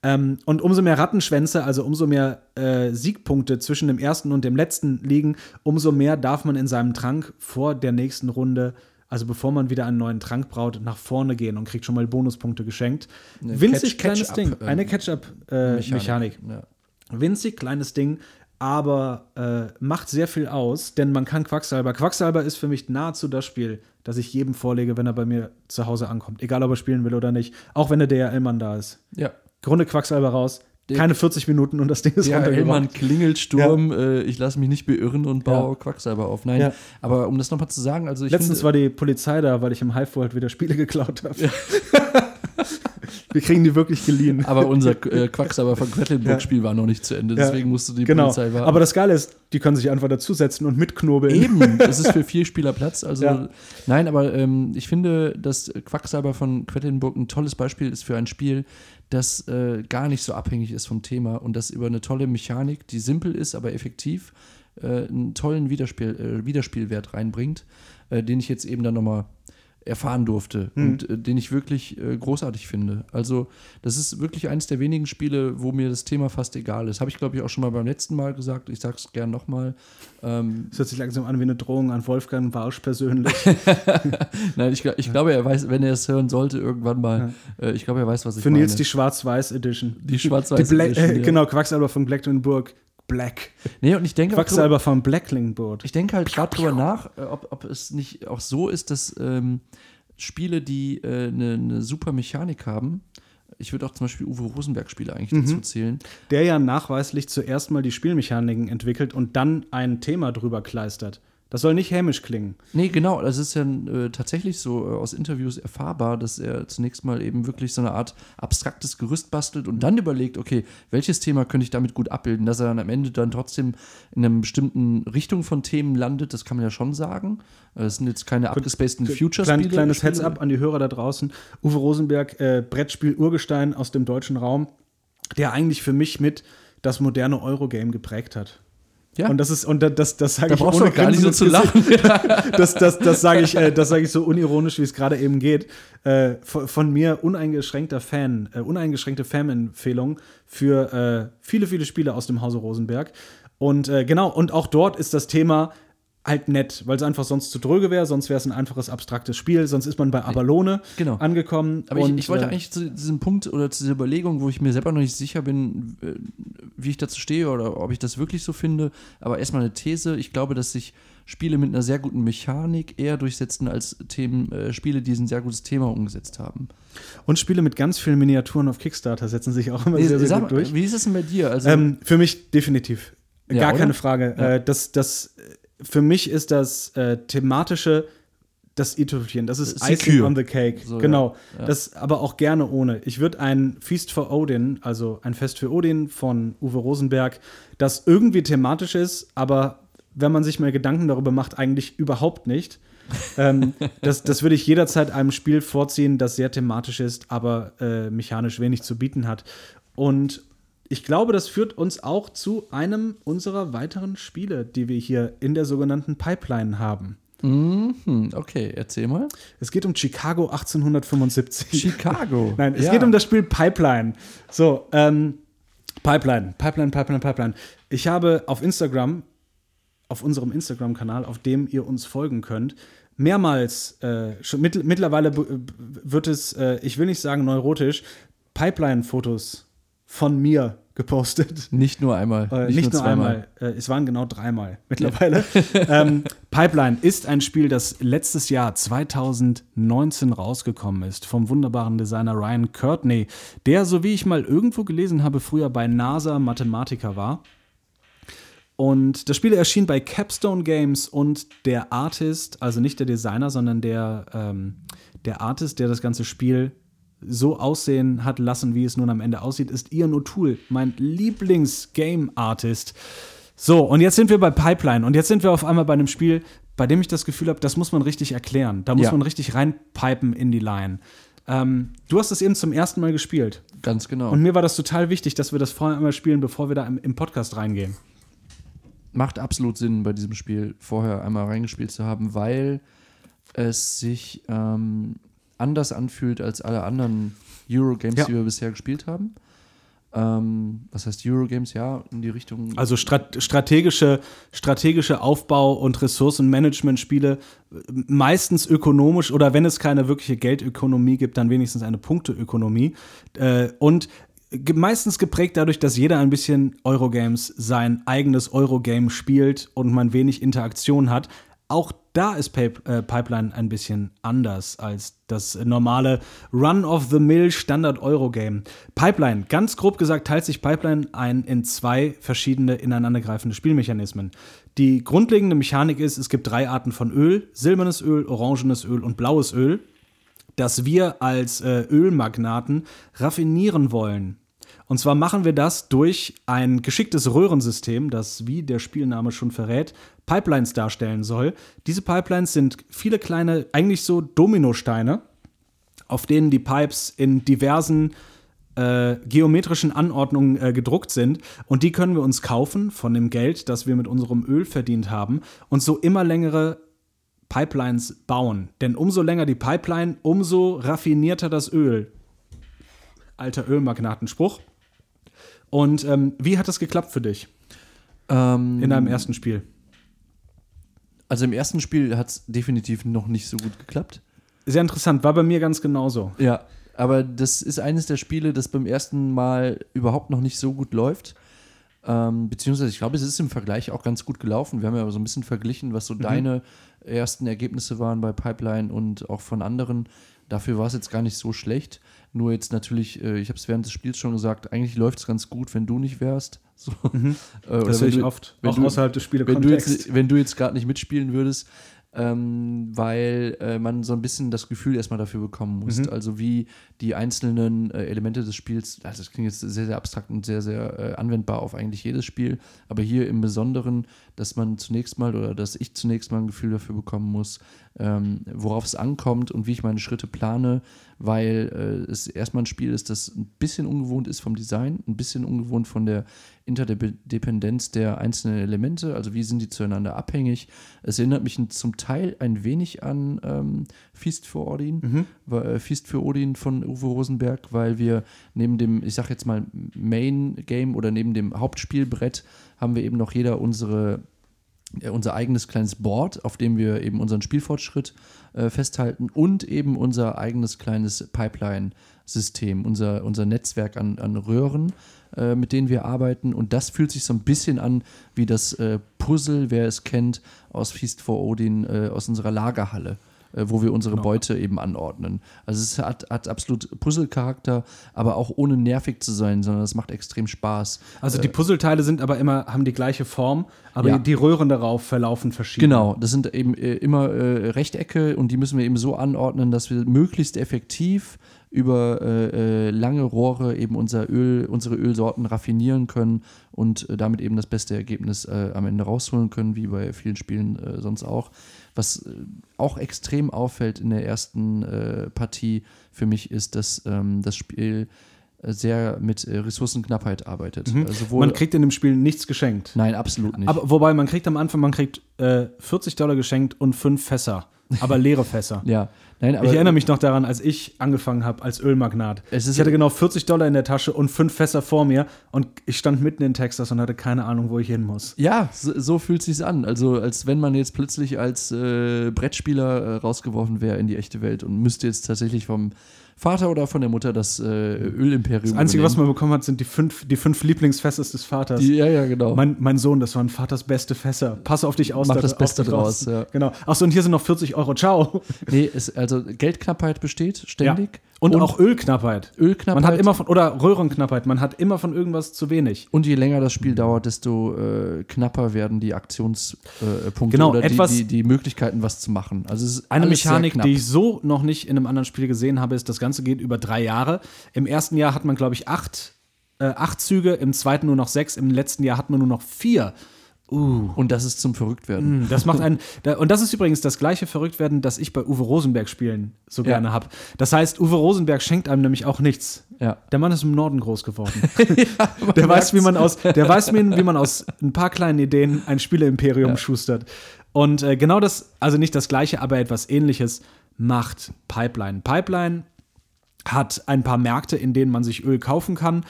Ähm, und umso mehr Rattenschwänze, also umso mehr äh, Siegpunkte zwischen dem ersten und dem letzten liegen, umso mehr darf man in seinem Trank vor der nächsten Runde, also bevor man wieder einen neuen Trank braut, nach vorne gehen und kriegt schon mal Bonuspunkte geschenkt. Eine Winzig Catch, kleines Catch-up, Ding. Eine Catch-up-Mechanik. Äh, ja. Winzig kleines Ding. Aber äh, macht sehr viel aus, denn man kann Quacksalber. Quacksalber ist für mich nahezu das Spiel, das ich jedem vorlege, wenn er bei mir zu Hause ankommt. Egal, ob er spielen will oder nicht. Auch wenn der D R L-Mann da ist. Ja. Grunde Quacksalber raus, Keine vierzig Minuten und das Ding ist ja, runtergegangen. Hellmann Klingelsturm, ja. äh, ich lasse mich nicht beirren und baue ja. Quacksalber auf. Nein, ja. aber um das nochmal zu sagen, also ich Letztens finde, war die Polizei da, weil ich im Hive World wieder Spiele geklaut habe. Ja. Wir kriegen die wirklich geliehen. Aber unser äh, Quacksalber von Quedlinburg-Spiel ja. war noch nicht zu Ende, deswegen ja. musste die genau. Polizei warten. Aber das Geile ist, die können sich einfach dazusetzen und mitknobeln. Eben, es ist für vier Spieler Platz. Also, ja. Nein, aber ähm, ich finde, dass Quacksalber von Quedlinburg ein tolles Beispiel ist für ein Spiel, das äh, gar nicht so abhängig ist vom Thema und das über eine tolle Mechanik, die simpel ist, aber effektiv, äh, einen tollen Wiederspiel, äh, Wiederspielwert reinbringt, äh, den ich jetzt eben dann nochmal erfahren durfte mhm. und äh, den ich wirklich äh, großartig finde. Also das ist wirklich eines der wenigen Spiele, wo mir das Thema fast egal ist. Habe ich, glaube ich, auch schon mal beim letzten Mal gesagt. Ich sage es gern nochmal. Ähm, das hört sich langsam an wie eine Drohung an Wolfgang Warsch persönlich. Nein, ich, ich glaube, er weiß, wenn er es hören sollte, irgendwann mal, ja. äh, ich glaube, er weiß, was ich Für meine. Für Nils die Schwarz-Weiß-Edition. Die Schwarz-Weiß-Edition, äh, genau, Quacksalber von Quedlinburg. Black. Nee, und ich denke Quacksalber auch, von Blacklingboard. Ich denke halt gerade drüber nach, ob, ob es nicht auch so ist, dass ähm, Spiele, die eine äh, ne super Mechanik haben, ich würde auch zum Beispiel Uwe Rosenberg Spiele eigentlich mhm. dazu zählen. Der ja nachweislich zuerst mal die Spielmechaniken entwickelt und dann ein Thema drüber kleistert. Das soll nicht hämisch klingen. Nee, genau. Das ist ja äh, tatsächlich so äh, aus Interviews erfahrbar, dass er zunächst mal eben wirklich so eine Art abstraktes Gerüst bastelt und dann überlegt, okay, welches Thema könnte ich damit gut abbilden? Dass er dann am Ende dann trotzdem in einer bestimmten Richtung von Themen landet, das kann man ja schon sagen. Das sind jetzt keine abgespaceden Future-Spiele. Klein, kleines Heads-up an die Hörer da draußen. Uwe Rosenberg, äh, Brettspiel-Urgestein aus dem deutschen Raum, der eigentlich für mich mit das moderne Eurogame geprägt hat. Ja. Und das ist, und das, das sage da ich ohne gar nicht so zu lachen. das, das, das sage ich, äh, das sage ich so unironisch, wie es gerade eben geht. Äh, von, von mir uneingeschränkter Fan, äh, uneingeschränkte Fan-Empfehlung für äh, viele, viele Spiele aus dem Hause Rosenberg. Und äh, genau, und auch dort ist das Thema halt nett, weil es einfach sonst zu dröge wäre, sonst wäre es ein einfaches, abstraktes Spiel, sonst ist man bei Abalone genau. angekommen. Aber und, ich, ich wollte eigentlich zu diesem Punkt oder zu dieser Überlegung, wo ich mir selber noch nicht sicher bin, wie ich dazu stehe oder ob ich das wirklich so finde, aber erstmal eine These, ich glaube, dass sich Spiele mit einer sehr guten Mechanik eher durchsetzen als Themen, äh, Spiele, die ein sehr gutes Thema umgesetzt haben. Und Spiele mit ganz vielen Miniaturen auf Kickstarter setzen sich auch immer nee, sehr, sehr sag, gut durch. Wie ist es denn bei dir? Also, ähm, für mich definitiv. Ja, Gar oder? keine Frage. Ja. Äh, das, das Für mich ist das äh, thematische das i-Tüpfelchen. Das ist C Q. Icing on the Cake. So, genau. Ja. Das aber auch gerne ohne. Ich würde ein Feast for Odin, also ein Fest für Odin von Uwe Rosenberg, das irgendwie thematisch ist, aber wenn man sich mal Gedanken darüber macht, eigentlich überhaupt nicht. ähm, das, das würde ich jederzeit einem Spiel vorziehen, das sehr thematisch ist, aber äh, mechanisch wenig zu bieten hat. Und ich glaube, das führt uns auch zu einem unserer weiteren Spiele, die wir hier in der sogenannten Pipeline haben. Mhm, okay, erzähl mal. Es geht um Chicago achtzehnhundertfünfundsiebzig. Chicago? Nein, es ja. geht um das Spiel Pipeline. So, ähm, Pipeline, Pipeline, Pipeline, Pipeline. Ich habe auf Instagram, auf unserem Instagram-Kanal, auf dem ihr uns folgen könnt, mehrmals, äh, schon mitt- mittlerweile b- wird es, äh, ich will nicht sagen neurotisch, Pipeline-Fotos von mir gepostet. Nicht nur einmal. Äh, nicht, nicht nur, nur einmal. Äh, es waren genau dreimal mittlerweile. Ja. ähm, Pipeline ist ein Spiel, das letztes Jahr zweitausendneunzehn rausgekommen ist, vom wunderbaren Designer Ryan Courtney, der, so wie ich mal irgendwo gelesen habe, früher bei NASA Mathematiker war. Und das Spiel erschien bei Capstone Games und der Artist, also nicht der Designer, sondern der, ähm, der Artist, der das ganze Spiel so aussehen hat lassen, wie es nun am Ende aussieht, ist Ian O'Toole, mein Lieblings-Game-Artist. So, und jetzt sind wir bei Pipeline. Und jetzt sind wir auf einmal bei einem Spiel, bei dem ich das Gefühl habe, das muss man richtig erklären. Da muss ja. man richtig reinpipen in die Line. Ähm, du hast es eben zum ersten Mal gespielt. Ganz genau. Und mir war das total wichtig, dass wir das vorher einmal spielen, bevor wir da im, im Podcast reingehen. Macht absolut Sinn, bei diesem Spiel vorher einmal reingespielt zu haben, weil es sich ähm anders anfühlt als alle anderen Eurogames, ja. die wir bisher gespielt haben. Ähm, was heißt Eurogames? Ja, in die Richtung. Also strat- strategische, strategische Aufbau- und Ressourcenmanagement-Spiele, meistens ökonomisch oder wenn es keine wirkliche Geldökonomie gibt, dann wenigstens eine Punkteökonomie. Äh, und ge- meistens geprägt dadurch, dass jeder ein bisschen Eurogames, sein eigenes Eurogame spielt und man wenig Interaktion hat. Auch da ist Pip- äh, Pipeline ein bisschen anders als das normale Run-of-the-Mill Standard-Euro-Game. Pipeline, ganz grob gesagt, teilt sich Pipeline ein in zwei verschiedene ineinandergreifende Spielmechanismen. Die grundlegende Mechanik ist, es gibt drei Arten von Öl: silbernes Öl, orangenes Öl und blaues Öl, das wir als äh, Ölmagnaten raffinieren wollen. Und zwar machen wir das durch ein geschicktes Röhrensystem, das, wie der Spielname schon verrät, Pipelines darstellen soll. Diese Pipelines sind viele kleine, eigentlich so Dominosteine, auf denen die Pipes in diversen äh, geometrischen Anordnungen äh, gedruckt sind. Und die können wir uns kaufen von dem Geld, das wir mit unserem Öl verdient haben, und so immer längere Pipelines bauen. Denn umso länger die Pipeline, umso raffinierter das Öl. Alter Ölmagnatenspruch. Und ähm, wie hat das geklappt für dich ähm, in deinem ersten Spiel? Also im ersten Spiel hat es definitiv noch nicht so gut geklappt. Sehr interessant, war bei mir ganz genauso. Ja, aber das ist eines der Spiele, das beim ersten Mal überhaupt noch nicht so gut läuft. Ähm, beziehungsweise ich glaube, es ist im Vergleich auch ganz gut gelaufen. Wir haben ja so ein bisschen verglichen, was so mhm. deine ersten Ergebnisse waren bei Pipeline und auch von anderen. Dafür war es jetzt gar nicht so schlecht. Nur jetzt natürlich, ich habe es während des Spiels schon gesagt, eigentlich läuft es ganz gut, wenn du nicht wärst. So. Mhm. Oder das höre ich oft, auch du, außerhalb des Spielekontexts. Wenn du jetzt, jetzt gerade nicht mitspielen würdest, ähm, weil äh, man so ein bisschen das Gefühl erstmal dafür bekommen muss. Mhm. Also wie die einzelnen äh, Elemente des Spiels, also das klingt jetzt sehr, sehr abstrakt und sehr, sehr äh, anwendbar auf eigentlich jedes Spiel, aber hier im Besonderen, dass man zunächst mal oder dass ich zunächst mal ein Gefühl dafür bekommen muss, ähm, worauf es ankommt und wie ich meine Schritte plane, weil äh, es erstmal ein Spiel ist, das ein bisschen ungewohnt ist vom Design, ein bisschen ungewohnt von der Interdependenz der einzelnen Elemente, also wie sind die zueinander abhängig. Es erinnert mich zum Teil ein wenig an ähm, Feast for Odin, mhm. äh, Feast für Odin von Uwe Rosenberg, weil wir neben dem, ich sag jetzt mal, Main-Game oder neben dem Hauptspielbrett haben wir eben noch jeder unsere unser eigenes kleines Board, auf dem wir eben unseren Spielfortschritt äh, festhalten und eben unser eigenes kleines Pipeline-System, unser, unser Netzwerk an, an Röhren, äh, mit denen wir arbeiten. Und das fühlt sich so ein bisschen an wie das äh, Puzzle, wer es kennt, aus Feast for Odin, äh, aus unserer Lagerhalle, wo wir unsere genau. Beute eben anordnen. Also es hat, hat absolut Puzzle-Charakter, aber auch ohne nervig zu sein, sondern es macht extrem Spaß. Also die Puzzleteile sind aber immer, haben die gleiche Form, aber ja. die Röhren darauf verlaufen verschieden. Genau, das sind eben immer äh, Rechtecke und die müssen wir eben so anordnen, dass wir möglichst effektiv über äh, lange Rohre eben unser Öl, unsere Ölsorten raffinieren können und äh, damit eben das beste Ergebnis äh, am Ende rausholen können, wie bei vielen Spielen äh, sonst auch. Was äh, auch extrem auffällt in der ersten äh, Partie für mich ist, dass ähm, das Spiel sehr mit Ressourcenknappheit arbeitet. Mhm. Also man kriegt in dem Spiel nichts geschenkt. Nein, absolut nicht. Aber wobei, man kriegt am Anfang, man kriegt äh, vierzig Dollar geschenkt und fünf Fässer. Aber leere Fässer. ja. Nein, aber ich erinnere mich noch daran, als ich angefangen habe als Ölmagnat. Es ist ich hatte genau vierzig Dollar in der Tasche und fünf Fässer vor mir und ich stand mitten in Texas und hatte keine Ahnung, wo ich hin muss. Ja, so, so fühlt es sich an. Also als wenn man jetzt plötzlich als äh, Brettspieler äh, rausgeworfen wäre in die echte Welt und müsste jetzt tatsächlich vom Vater oder von der Mutter das äh, Ölimperium Das Einzige, übernehmen. Was man bekommen hat, sind die fünf, die fünf Lieblingsfässer des Vaters. Die, ja, ja, genau. Mein, mein Sohn, das waren Vaters beste Fässer. Pass auf dich aus. Mach da, das Beste draus. Ja. Genau. Achso, und hier sind noch vierzig Euro. Ciao. Nee, es, also Geldknappheit besteht ständig. Ja. Und, und auch Ölknappheit. Ölknappheit. Man hat immer von, oder Röhrenknappheit. Man hat immer von irgendwas zu wenig. Und je länger das Spiel dauert, desto äh, knapper werden die Aktionspunkte äh, genau, oder etwas die, die, die Möglichkeiten, was zu machen. Also es ist eine Mechanik, die ich so noch nicht in einem anderen Spiel gesehen habe, ist, das Ganze geht über drei Jahre. Im ersten Jahr hat man, glaube ich, acht, äh, acht Züge, im zweiten nur noch sechs, im letzten Jahr hat man nur noch vier. Uh. Und das ist zum Verrücktwerden. Das macht einen, und das ist übrigens das gleiche Verrücktwerden, das ich bei Uwe Rosenberg-Spielen so gerne ja. habe. Das heißt, Uwe Rosenberg schenkt einem nämlich auch nichts. Ja. Der Mann ist im Norden groß geworden. ja, der, weiß, wie man aus, der weiß, wie man aus ein paar kleinen Ideen ein Spiele-Imperium ja. schustert. Und äh, genau das, also nicht das Gleiche, aber etwas Ähnliches macht Pipeline. Pipeline hat ein paar Märkte, in denen man sich Öl kaufen kann,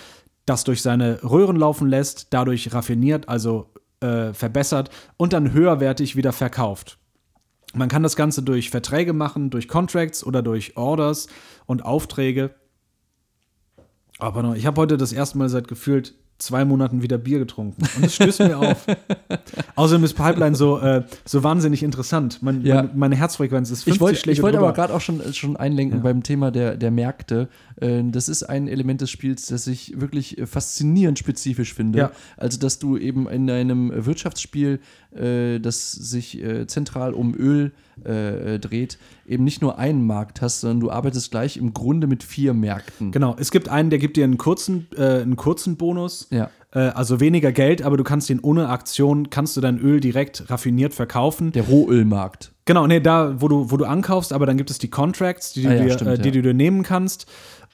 das durch seine Röhren laufen lässt, dadurch raffiniert, also Äh, verbessert und dann höherwertig wieder verkauft. Man kann das Ganze durch Verträge machen, durch Contracts oder durch Orders und Aufträge. Aber noch, ich habe heute das erste Mal seit gefühlt zwei Monaten wieder Bier getrunken. Und das stößt mir auf. Außerdem ist Pipeline so, äh, so wahnsinnig interessant. Mein, ja. meine, meine Herzfrequenz ist fünfzig. Ich wollte ich wollt aber gerade auch schon, schon einlenken ja. beim Thema der, der Märkte. Äh, das ist ein Element des Spiels, das ich wirklich faszinierend spezifisch finde. Ja. Also, dass du eben in einem Wirtschaftsspiel, äh, das sich äh, zentral um Öl äh, dreht, eben nicht nur einen Markt hast, sondern du arbeitest gleich im Grunde mit vier Märkten. Genau. Es gibt einen, der gibt dir einen kurzen, äh, einen kurzen Bonus. Ja. Also weniger Geld, aber du kannst den ohne Aktion, kannst du dein Öl direkt raffiniert verkaufen. Der Rohölmarkt. Genau, nee, da, wo du, wo du ankaufst, aber dann gibt es die Contracts, die, ah, ja, dir, stimmt, äh, die, ja. die du dir nehmen kannst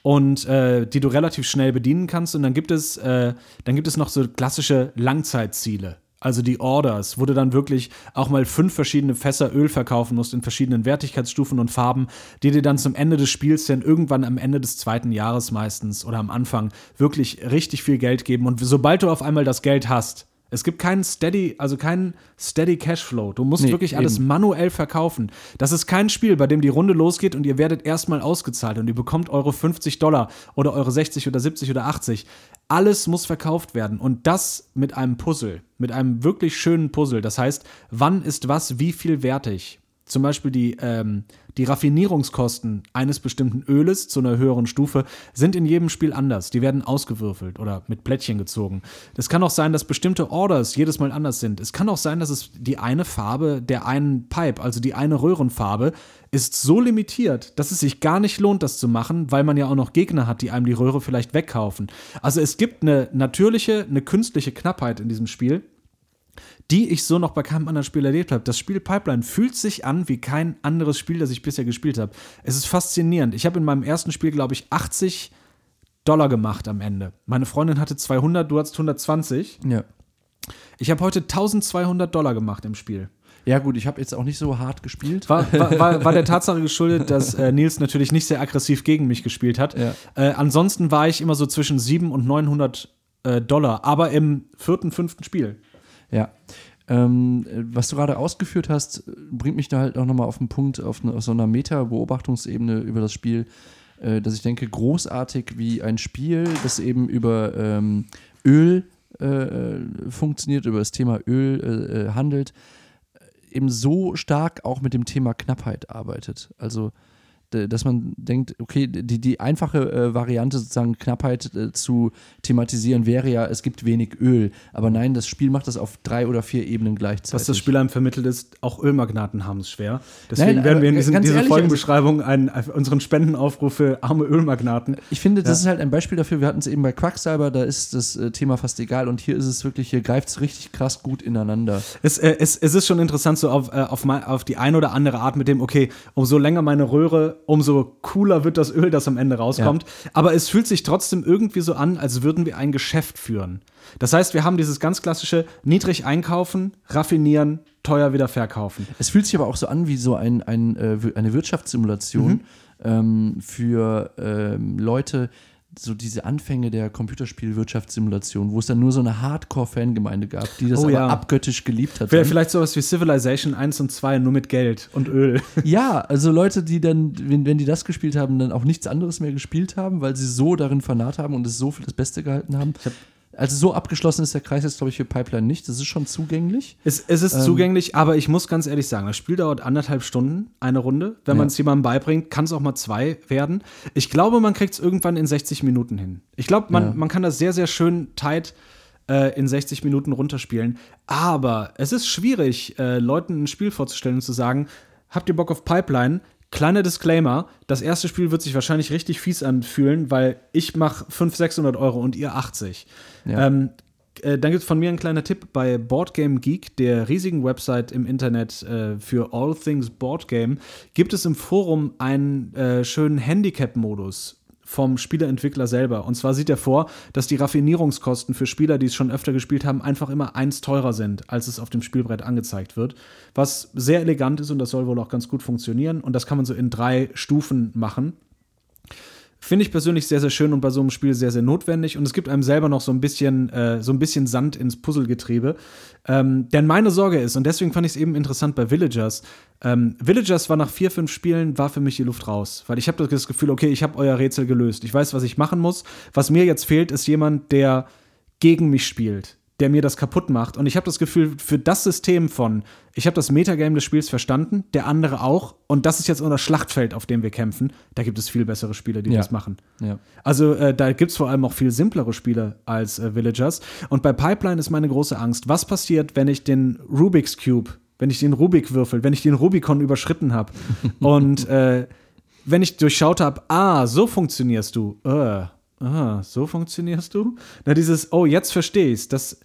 und äh, die du relativ schnell bedienen kannst. Und dann gibt es, äh, dann gibt es noch so klassische Langzeitziele. Also die Orders, wo du dann wirklich auch mal fünf verschiedene Fässer Öl verkaufen musst in verschiedenen Wertigkeitsstufen und Farben, die dir dann zum Ende des Spiels dann irgendwann am Ende des zweiten Jahres meistens oder am Anfang wirklich richtig viel Geld geben. Und sobald du auf einmal das Geld hast, es gibt keinen Steady, also keinen Steady Cashflow. Du musst nee, wirklich alles eben. manuell verkaufen. Das ist kein Spiel, bei dem die Runde losgeht und ihr werdet erstmal ausgezahlt und ihr bekommt eure fünfzig Dollar oder eure sechzig oder siebzig oder achtzig. Alles muss verkauft werden und das mit einem Puzzle, mit einem wirklich schönen Puzzle. Das heißt, wann ist was wie viel wertig? Zum Beispiel die, ähm, die Raffinierungskosten eines bestimmten Öles zu einer höheren Stufe sind in jedem Spiel anders. Die werden ausgewürfelt oder mit Plättchen gezogen. Es kann auch sein, dass bestimmte Orders jedes Mal anders sind. Es kann auch sein, dass es die eine Farbe der einen Pipe, also die eine Röhrenfarbe, ist so limitiert, dass es sich gar nicht lohnt, das zu machen, weil man ja auch noch Gegner hat, die einem die Röhre vielleicht wegkaufen. Also es gibt eine natürliche, eine künstliche Knappheit in diesem Spiel, die ich so noch bei keinem anderen Spiel erlebt habe. Das Spiel Pipeline fühlt sich an wie kein anderes Spiel, das ich bisher gespielt habe. Es ist faszinierend. Ich habe in meinem ersten Spiel, glaube ich, achtzig Dollar gemacht am Ende. Meine Freundin hatte zweihundert, du hattest hundertzwanzig. Ja. Ich habe heute eintausendzweihundert Dollar gemacht im Spiel. Ja gut, ich habe jetzt auch nicht so hart gespielt. War, war, war, war der Tatsache geschuldet, dass äh, Nils natürlich nicht sehr aggressiv gegen mich gespielt hat. Ja. Äh, ansonsten war ich immer so zwischen siebenhundert und neunhundert äh, Dollar, aber im vierten, fünften Spiel. Ja, ähm, was du gerade ausgeführt hast, bringt mich da halt auch nochmal auf den Punkt, auf, ne, auf so einer Meta-Beobachtungsebene über das Spiel, äh, dass ich denke, großartig wie ein Spiel, das eben über ähm, Öl äh, funktioniert, über das Thema Öl äh, handelt, eben so stark auch mit dem Thema Knappheit arbeitet. Also, dass man denkt, okay, die, die einfache äh, Variante sozusagen Knappheit äh, zu thematisieren wäre ja, es gibt wenig Öl. Aber nein, das Spiel macht das auf drei oder vier Ebenen gleichzeitig. Was das Spiel einem vermittelt ist, auch Ölmagnaten haben es schwer. Deswegen nein, werden wir in diesen, dieser ehrlich, Folgenbeschreibung einen, unseren Spendenaufruf für arme Ölmagnaten. Ich finde, das ja. ist halt ein Beispiel dafür. Wir hatten es eben bei Quacksalber, da ist das Thema fast egal. Und hier ist es wirklich, hier greift es richtig krass gut ineinander. Es, äh, es, es ist schon interessant, so auf, äh, auf, mein, auf die eine oder andere Art mit dem, okay, umso länger meine Röhre, umso cooler wird das Öl, das am Ende rauskommt. Ja. Aber es fühlt sich trotzdem irgendwie so an, als würden wir ein Geschäft führen. Das heißt, wir haben dieses ganz klassische niedrig einkaufen, raffinieren, teuer wieder verkaufen. Es fühlt sich aber auch so an wie so ein, ein, eine Wirtschaftssimulation mhm. ähm, für ähm, Leute, so diese Anfänge der Computerspielwirtschaftssimulation, wo es dann nur so eine Hardcore-Fangemeinde gab, die das oh, aber ja. abgöttisch geliebt hat. Vielleicht sowas wie Civilization eins und zwei, nur mit Geld und Öl. Ja, also Leute, die dann, wenn, wenn die das gespielt haben, dann auch nichts anderes mehr gespielt haben, weil sie so darin Fanat haben und es so für das Beste gehalten haben. Ich hab Also so abgeschlossen ist der Kreis jetzt, glaube ich, für Pipeline nicht. Das ist schon zugänglich. Es, es ist ähm, zugänglich, aber ich muss ganz ehrlich sagen, das Spiel dauert anderthalb Stunden, eine Runde. Wenn ja. man es jemandem beibringt, kann es auch mal zwei werden. Ich glaube, man kriegt es irgendwann in sechzig Minuten hin. Ich glaube, man, ja. man kann das sehr, sehr schön tight äh, in sechzig Minuten runterspielen. Aber es ist schwierig, äh, Leuten ein Spiel vorzustellen und zu sagen, habt ihr Bock auf Pipeline? Kleiner Disclaimer, das erste Spiel wird sich wahrscheinlich richtig fies anfühlen, weil ich mache fünfhundert, sechshundert Euro und ihr achtzig. Ja. Ähm, äh, dann gibt es von mir einen kleinen Tipp bei BoardGameGeek, der riesigen Website im Internet äh, für All Things Board Game, gibt es im Forum einen äh, schönen Handicap-Modus vom Spieleentwickler selber. Und zwar sieht er vor, dass die Raffinierungskosten für Spieler, die es schon öfter gespielt haben, einfach immer eins teurer sind, als es auf dem Spielbrett angezeigt wird. Was sehr elegant ist und das soll wohl auch ganz gut funktionieren. Und das kann man so in drei Stufen machen. Finde ich persönlich sehr, sehr schön und bei so einem Spiel sehr, sehr notwendig. Und es gibt einem selber noch so ein bisschen, äh, so ein bisschen Sand ins Puzzlegetriebe. Ähm, denn meine Sorge ist, und deswegen fand ich es eben interessant bei Villagers, ähm, Villagers war nach vier, fünf Spielen, war für mich die Luft raus. Weil ich habe das Gefühl, okay, ich habe euer Rätsel gelöst. Ich weiß, was ich machen muss. Was mir jetzt fehlt, ist jemand, der gegen mich spielt, der mir das kaputt macht. Und ich habe das Gefühl, für das System von, ich habe das Metagame des Spiels verstanden, der andere auch, und das ist jetzt unser Schlachtfeld, auf dem wir kämpfen, da gibt es viel bessere Spieler, die ja. das machen. Ja. Also äh, da gibt es vor allem auch viel simplere Spiele als äh, Villagers. Und bei Pipeline ist meine große Angst, was passiert, wenn ich den Rubik's Cube, wenn ich den Rubik würfel, wenn ich den Rubikon überschritten habe und äh, wenn ich durchschaut habe, ah, so funktionierst du, äh, ah, so funktionierst du? Na, dieses, oh, jetzt verstehe ich es.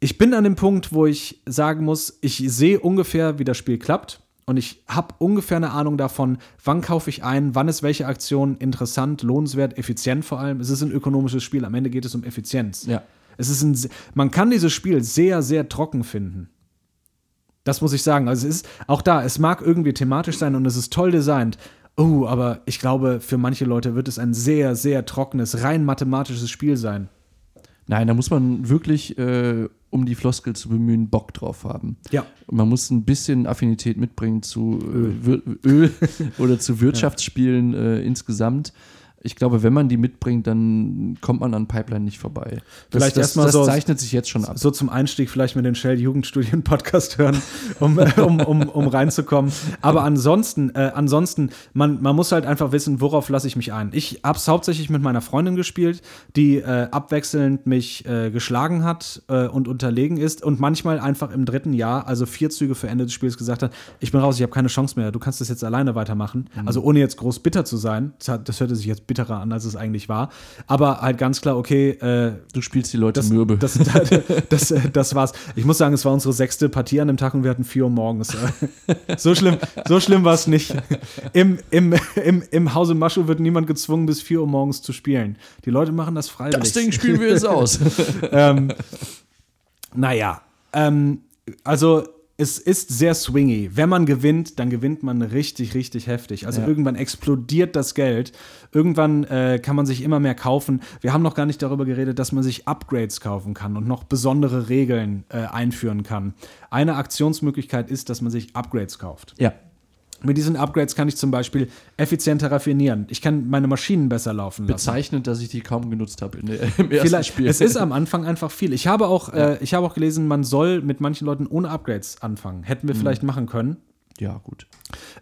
Ich bin an dem Punkt, wo ich sagen muss, ich sehe ungefähr, wie das Spiel klappt und ich habe ungefähr eine Ahnung davon, wann kaufe ich ein, wann ist welche Aktion interessant, lohnenswert, effizient vor allem. Es ist ein ökonomisches Spiel, am Ende geht es um Effizienz. Ja. Es ist ein, man kann dieses Spiel sehr, sehr trocken finden. Das muss ich sagen. Also es ist auch da, es mag irgendwie thematisch sein und es ist toll designt. Oh, aber ich glaube, für manche Leute wird es ein sehr, sehr trockenes, rein mathematisches Spiel sein. Nein, da muss man wirklich, äh, um die Floskel zu bemühen, Bock drauf haben. Ja. Man muss ein bisschen Affinität mitbringen zu äh, Öl, Öl oder zu Wirtschaftsspielen äh, insgesamt. Ich glaube, wenn man die mitbringt, dann kommt man an Pipeline nicht vorbei. Das, vielleicht erstmal das, das so, zeichnet sich jetzt schon ab. So zum Einstieg vielleicht mit den Shell-Jugendstudien-Podcast hören, um, um, um, um reinzukommen. Aber ansonsten, äh, ansonsten, man, man muss halt einfach wissen, worauf lasse ich mich ein. Ich habe es hauptsächlich mit meiner Freundin gespielt, die äh, abwechselnd mich äh, geschlagen hat äh, und unterlegen ist und manchmal einfach im dritten Jahr, also vier Züge für Ende des Spiels, gesagt hat, ich bin raus, ich habe keine Chance mehr, du kannst das jetzt alleine weitermachen. Mhm. Also ohne jetzt groß bitter zu sein, das, das hörte sich jetzt bitterer an, als es eigentlich war. Aber halt ganz klar, okay, äh, du spielst die Leute das, mürbe. Das, das, das, das war's. Ich muss sagen, es war unsere sechste Partie an dem Tag und wir hatten vier Uhr morgens. So schlimm, so schlimm war es nicht. Im, im, im, im Hause Maschow wird niemand gezwungen, bis vier Uhr morgens zu spielen. Die Leute machen das freiwillig. Das Ding spielen wir jetzt aus. ähm, naja, ähm, also es ist sehr swingy. Wenn man gewinnt, dann gewinnt man richtig, richtig heftig. Also ja. Irgendwann explodiert das Geld. Irgendwann äh, kann man sich immer mehr kaufen. Wir haben noch gar nicht darüber geredet, dass man sich Upgrades kaufen kann und noch besondere Regeln äh, einführen kann. Eine Aktionsmöglichkeit ist, dass man sich Upgrades kauft. Ja. Mit diesen Upgrades kann ich zum Beispiel effizienter raffinieren. Ich kann meine Maschinen besser laufen lassen. Bezeichnend, dass ich die kaum genutzt habe im ersten Vielleicht. Spiel. Es ist am Anfang einfach viel. Ich habe auch, ja. äh, ich habe auch gelesen, man soll mit manchen Leuten ohne Upgrades anfangen. Hätten wir mhm. vielleicht machen können. Ja, gut.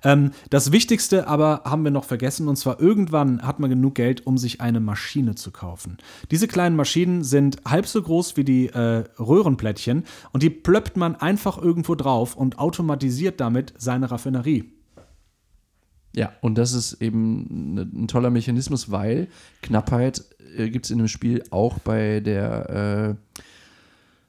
Ähm, das Wichtigste aber haben wir noch vergessen, und zwar irgendwann hat man genug Geld, um sich eine Maschine zu kaufen. Diese kleinen Maschinen sind halb so groß wie die äh, Röhrenplättchen und die plöppt man einfach irgendwo drauf und automatisiert damit seine Raffinerie. Ja, und das ist eben ein toller Mechanismus, weil Knappheit äh, gibt es in dem Spiel auch bei der äh,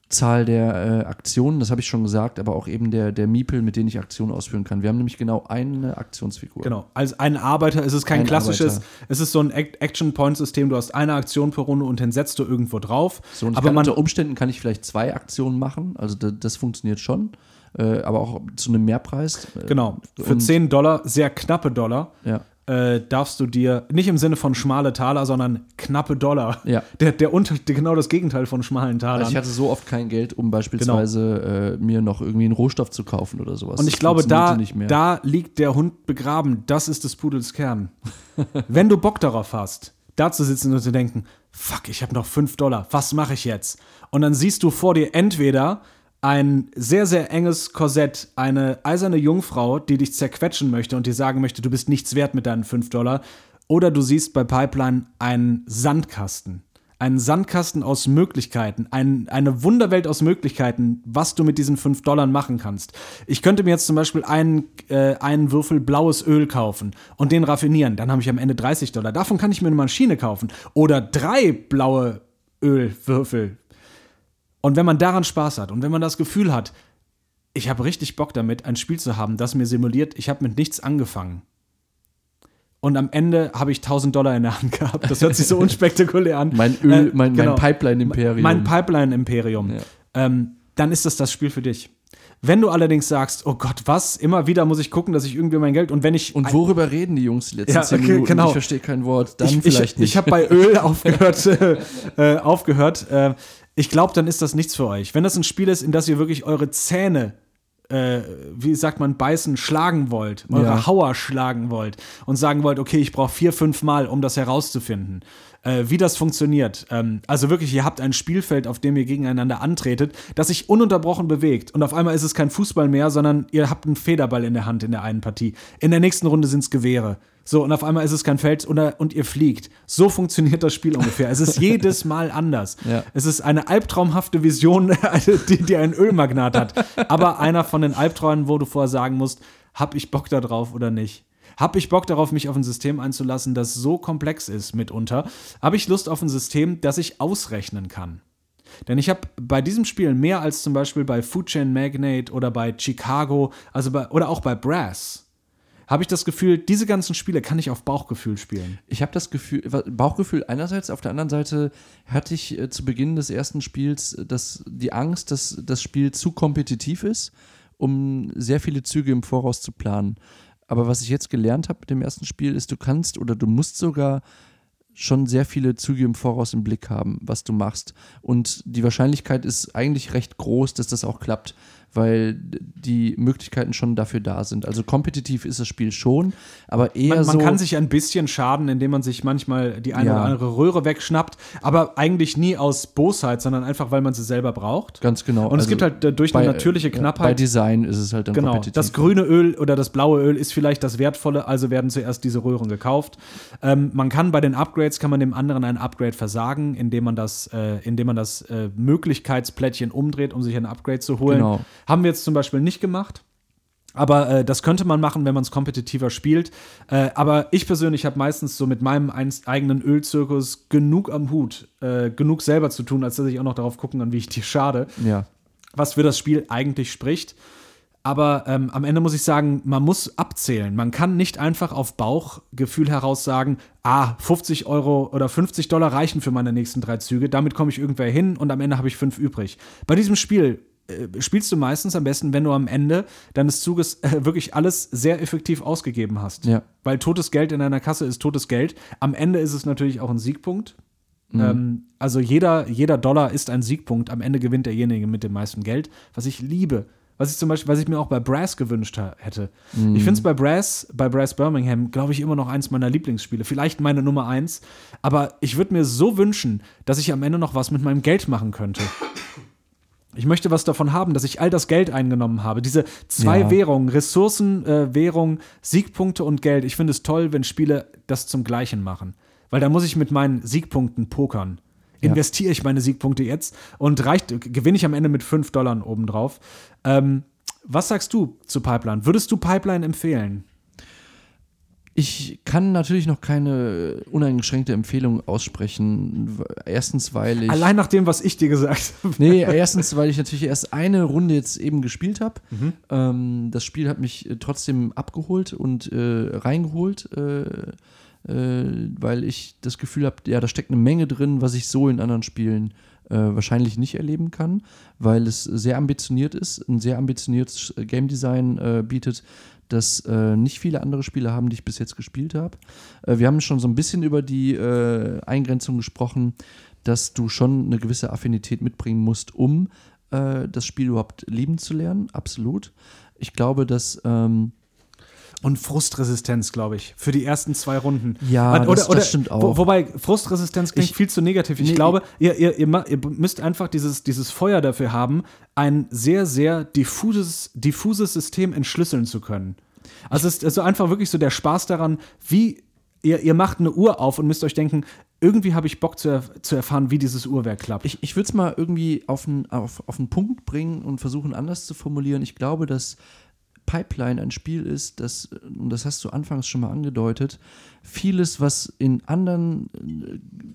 Zahl der äh, Aktionen, das habe ich schon gesagt, aber auch eben der, der Miepel, mit denen ich Aktionen ausführen kann. Wir haben nämlich genau eine Aktionsfigur. Genau, als ein Arbeiter, es ist kein ein klassisches, Arbeiter. Es ist so ein Action-Point-System, du hast eine Aktion pro Runde und dann setzt du irgendwo drauf. So, aber man, unter Umständen kann ich vielleicht zwei Aktionen machen, also das, das funktioniert schon. Äh, aber auch zu einem Mehrpreis. Äh, genau, für zehn Dollar, sehr knappe Dollar, ja. äh, darfst du dir, nicht im Sinne von schmale Taler, sondern knappe Dollar, ja. der, der, unter, der genau das Gegenteil von schmalen Talern. Also ich hatte so oft kein Geld, um beispielsweise genau. äh, mir noch irgendwie einen Rohstoff zu kaufen oder sowas. Und ich das glaube, da, da liegt der Hund begraben, das ist des Pudels Kern. Wenn du Bock darauf hast, da zu sitzen und zu denken, fuck, ich habe noch fünf Dollar, was mache ich jetzt? Und dann siehst du vor dir entweder ein sehr, sehr enges Korsett, eine eiserne Jungfrau, die dich zerquetschen möchte und dir sagen möchte, du bist nichts wert mit deinen fünf Dollar. Oder du siehst bei Pipeline einen Sandkasten. Einen Sandkasten aus Möglichkeiten. Ein, eine Wunderwelt aus Möglichkeiten, was du mit diesen fünf Dollar machen kannst. Ich könnte mir jetzt zum Beispiel einen, äh, einen Würfel blaues Öl kaufen und den raffinieren. Dann habe ich am Ende dreißig Dollar. Davon kann ich mir eine Maschine kaufen. Oder drei blaue Ölwürfel. Und wenn man daran Spaß hat und wenn man das Gefühl hat, ich habe richtig Bock damit, ein Spiel zu haben, das mir simuliert, ich habe mit nichts angefangen. Und am Ende habe ich tausend Dollar in der Hand gehabt. Das hört sich so unspektakulär an. Mein Öl, äh, mein, genau. mein Pipeline-Imperium. Mein Pipeline-Imperium. Ja. Ähm, dann ist das das Spiel für dich. Wenn du allerdings sagst, oh Gott, was? Immer wieder muss ich gucken, dass ich irgendwie mein Geld und wenn ich und worüber reden die Jungs die letzten ja, okay, zehn Minuten? Genau. Ich verstehe kein Wort. Dann ich, vielleicht ich, nicht. Ich habe bei Öl aufgehört. äh, aufgehört. Äh, Ich glaube, dann ist das nichts für euch. Wenn das ein Spiel ist, in das ihr wirklich eure Zähne, äh, wie sagt man, beißen, schlagen wollt, eure ja. Hauer schlagen wollt und sagen wollt, okay, ich brauche vier, fünf Mal, um das herauszufinden, äh, wie das funktioniert. Ähm, also wirklich, ihr habt ein Spielfeld, auf dem ihr gegeneinander antretet, das sich ununterbrochen bewegt. Und auf einmal ist es kein Fußball mehr, sondern ihr habt einen Federball in der Hand in der einen Partie. In der nächsten Runde sind es Gewehre. So, und auf einmal ist es kein Feld und ihr fliegt. So funktioniert das Spiel ungefähr. Es ist jedes Mal anders. Ja. Es ist eine albtraumhafte Vision, die, die ein Ölmagnat hat. Aber einer von den Albträumen, wo du vorher sagen musst, hab ich Bock da drauf oder nicht? Hab ich Bock darauf, mich auf ein System einzulassen, das so komplex ist mitunter? Habe ich Lust auf ein System, das ich ausrechnen kann? Denn ich habe bei diesem Spiel mehr als zum Beispiel bei Food Chain Magnate oder bei Chicago, also bei, oder auch bei Brass, habe ich das Gefühl, diese ganzen Spiele kann ich auf Bauchgefühl spielen. Ich habe das Gefühl, Bauchgefühl einerseits, auf der anderen Seite hatte ich äh, zu Beginn des ersten Spiels äh, das, die Angst, dass das Spiel zu kompetitiv ist, um sehr viele Züge im Voraus zu planen. Aber was ich jetzt gelernt habe mit dem ersten Spiel, ist, du kannst oder du musst sogar schon sehr viele Züge im Voraus im Blick haben, was du machst. Und die Wahrscheinlichkeit ist eigentlich recht groß, dass das auch klappt, weil die Möglichkeiten schon dafür da sind. Also kompetitiv ist das Spiel schon, aber eher man, man so... Man kann sich ein bisschen schaden, indem man sich manchmal die eine ja. oder andere Röhre wegschnappt, aber eigentlich nie aus Bosheit, sondern einfach, weil man sie selber braucht. Ganz genau. Und also es gibt halt durch bei, eine natürliche Knappheit... Bei Design ist es halt dann genau, kompetitiv. Genau, das grüne Öl oder das blaue Öl ist vielleicht das Wertvolle, also werden zuerst diese Röhren gekauft. Ähm, man kann bei den Upgrades, kann man dem anderen ein Upgrade versagen, indem man das, äh, indem man das äh, Möglichkeitsplättchen umdreht, um sich ein Upgrade zu holen. Genau. Haben wir jetzt zum Beispiel nicht gemacht, aber äh, das könnte man machen, wenn man es kompetitiver spielt. Äh, aber ich persönlich habe meistens so mit meinem einst eigenen Ölzirkus genug am Hut, äh, genug selber zu tun, als dass ich auch noch darauf gucken kann, wie ich dir schade, ja. was für das Spiel eigentlich spricht. Aber ähm, am Ende muss ich sagen, man muss abzählen. Man kann nicht einfach auf Bauchgefühl heraus sagen, ah, fünfzig Euro oder fünfzig Dollar reichen für meine nächsten drei Züge, damit komme ich irgendwer hin und am Ende habe ich fünf übrig. Bei diesem Spiel spielst du meistens am besten, wenn du am Ende deines Zuges äh, wirklich alles sehr effektiv ausgegeben hast. Ja. Weil totes Geld in einer Kasse ist totes Geld. Am Ende ist es natürlich auch ein Siegpunkt. Mhm. Ähm, also jeder, jeder Dollar ist ein Siegpunkt. Am Ende gewinnt derjenige mit dem meisten Geld, was ich liebe. Was ich zum Beispiel, was ich mir auch bei Brass gewünscht ha- hätte. Mm. Ich finde es bei Brass, bei Brass Birmingham, glaube ich, immer noch eins meiner Lieblingsspiele. Vielleicht meine Nummer eins. Aber ich würde mir so wünschen, dass ich am Ende noch was mit meinem Geld machen könnte. Ich möchte was davon haben, dass ich all das Geld eingenommen habe. Diese zwei ja. Währungen, Ressourcen, äh, Währung, Siegpunkte und Geld. Ich finde es toll, wenn Spiele das zum Gleichen machen. Weil da muss ich mit meinen Siegpunkten pokern. Ja. Investiere ich meine Siegpunkte jetzt und reicht, gewinne ich am Ende mit fünf Dollar obendrauf. Ähm, was sagst du zu Pipeline? Würdest du Pipeline empfehlen? Ich kann natürlich noch keine uneingeschränkte Empfehlung aussprechen. Erstens, weil ich... Allein nach dem, was ich dir gesagt habe. Nee, erstens, weil ich natürlich erst eine Runde jetzt eben gespielt habe. Mhm. Ähm, das Spiel hat mich trotzdem abgeholt und äh, reingeholt. Äh, weil ich das Gefühl habe, ja, da steckt eine Menge drin, was ich so in anderen Spielen äh, wahrscheinlich nicht erleben kann, weil es sehr ambitioniert ist, ein sehr ambitioniertes Game Design äh, bietet, das äh, nicht viele andere Spiele haben, die ich bis jetzt gespielt habe. Äh, wir haben schon so ein bisschen über die äh, Eingrenzung gesprochen, dass du schon eine gewisse Affinität mitbringen musst, um äh, das Spiel überhaupt lieben zu lernen, absolut. Ich glaube, dass ähm, und Frustresistenz, glaube ich, für die ersten zwei Runden. Ja, oder, das, oder, das stimmt auch. Wo, wobei, Frustresistenz klingt ich, viel zu negativ. Ich nee, glaube, ihr, ihr, ihr, ihr müsst einfach dieses, dieses Feuer dafür haben, ein sehr, sehr diffuses, diffuses System entschlüsseln zu können. Also es ist also einfach wirklich so der Spaß daran, wie ihr, ihr macht eine Uhr auf und müsst euch denken, irgendwie habe ich Bock zu, erf- zu erfahren, wie dieses Uhrwerk klappt. Ich, ich würde es mal irgendwie auf einen auf, auf einen Punkt bringen und versuchen, anders zu formulieren. Ich glaube, dass Pipeline ein Spiel ist, das, und das hast du anfangs schon mal angedeutet, vieles, was in anderen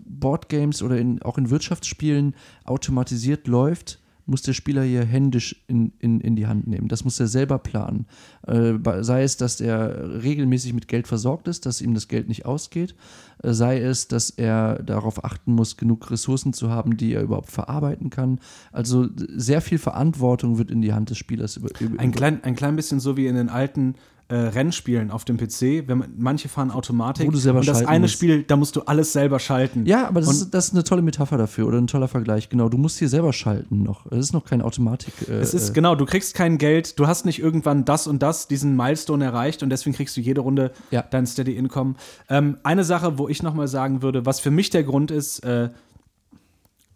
Boardgames oder in, auch in Wirtschaftsspielen automatisiert läuft, muss der Spieler hier händisch in, in, in die Hand nehmen. Das muss er selber planen. Äh, sei es, dass er regelmäßig mit Geld versorgt ist, dass ihm das Geld nicht ausgeht. Äh, sei es, dass er darauf achten muss, genug Ressourcen zu haben, die er überhaupt verarbeiten kann. Also sehr viel Verantwortung wird in die Hand des Spielers. Über, über, ein, klein, ein klein bisschen so wie in den alten äh, Rennspielen auf dem P C. Wenn, manche fahren Automatik. Wo du selber und das eine musst. Spiel, da musst du alles selber schalten. Ja, aber das ist, das ist eine tolle Metapher dafür oder ein toller Vergleich. Genau, du musst hier selber schalten noch. Es ist noch keine Automatik. Äh, es ist, genau, du kriegst kein Geld. Du hast nicht irgendwann das und das, diesen Milestone erreicht und deswegen kriegst du jede Runde ja. dein Steady Income. Ähm, eine Sache, wo ich nochmal sagen würde, was für mich der Grund ist, äh,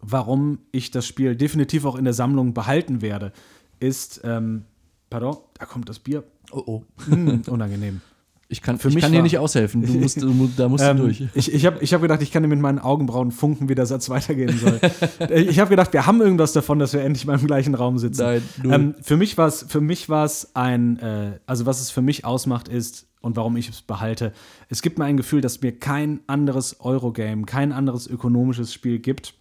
warum ich das Spiel definitiv auch in der Sammlung behalten werde, ist, ähm, pardon, da kommt das Bier. Oh, oh. Mm, unangenehm. Ich kann, Für ich mich kann war, dir nicht aushelfen, du musst, du, da musst ähm, du durch. Ich, ich habe ich hab gedacht, ich kann dir mit meinen Augenbrauen funken, wie der Satz weitergehen soll. Ich habe gedacht, wir haben irgendwas davon, dass wir endlich mal im gleichen Raum sitzen. Nein, ähm, für mich war es für mich war's ein, äh, also was es für mich ausmacht ist, und warum ich es behalte, es gibt mir ein Gefühl, dass mir kein anderes Eurogame, kein anderes ökonomisches Spiel gibt,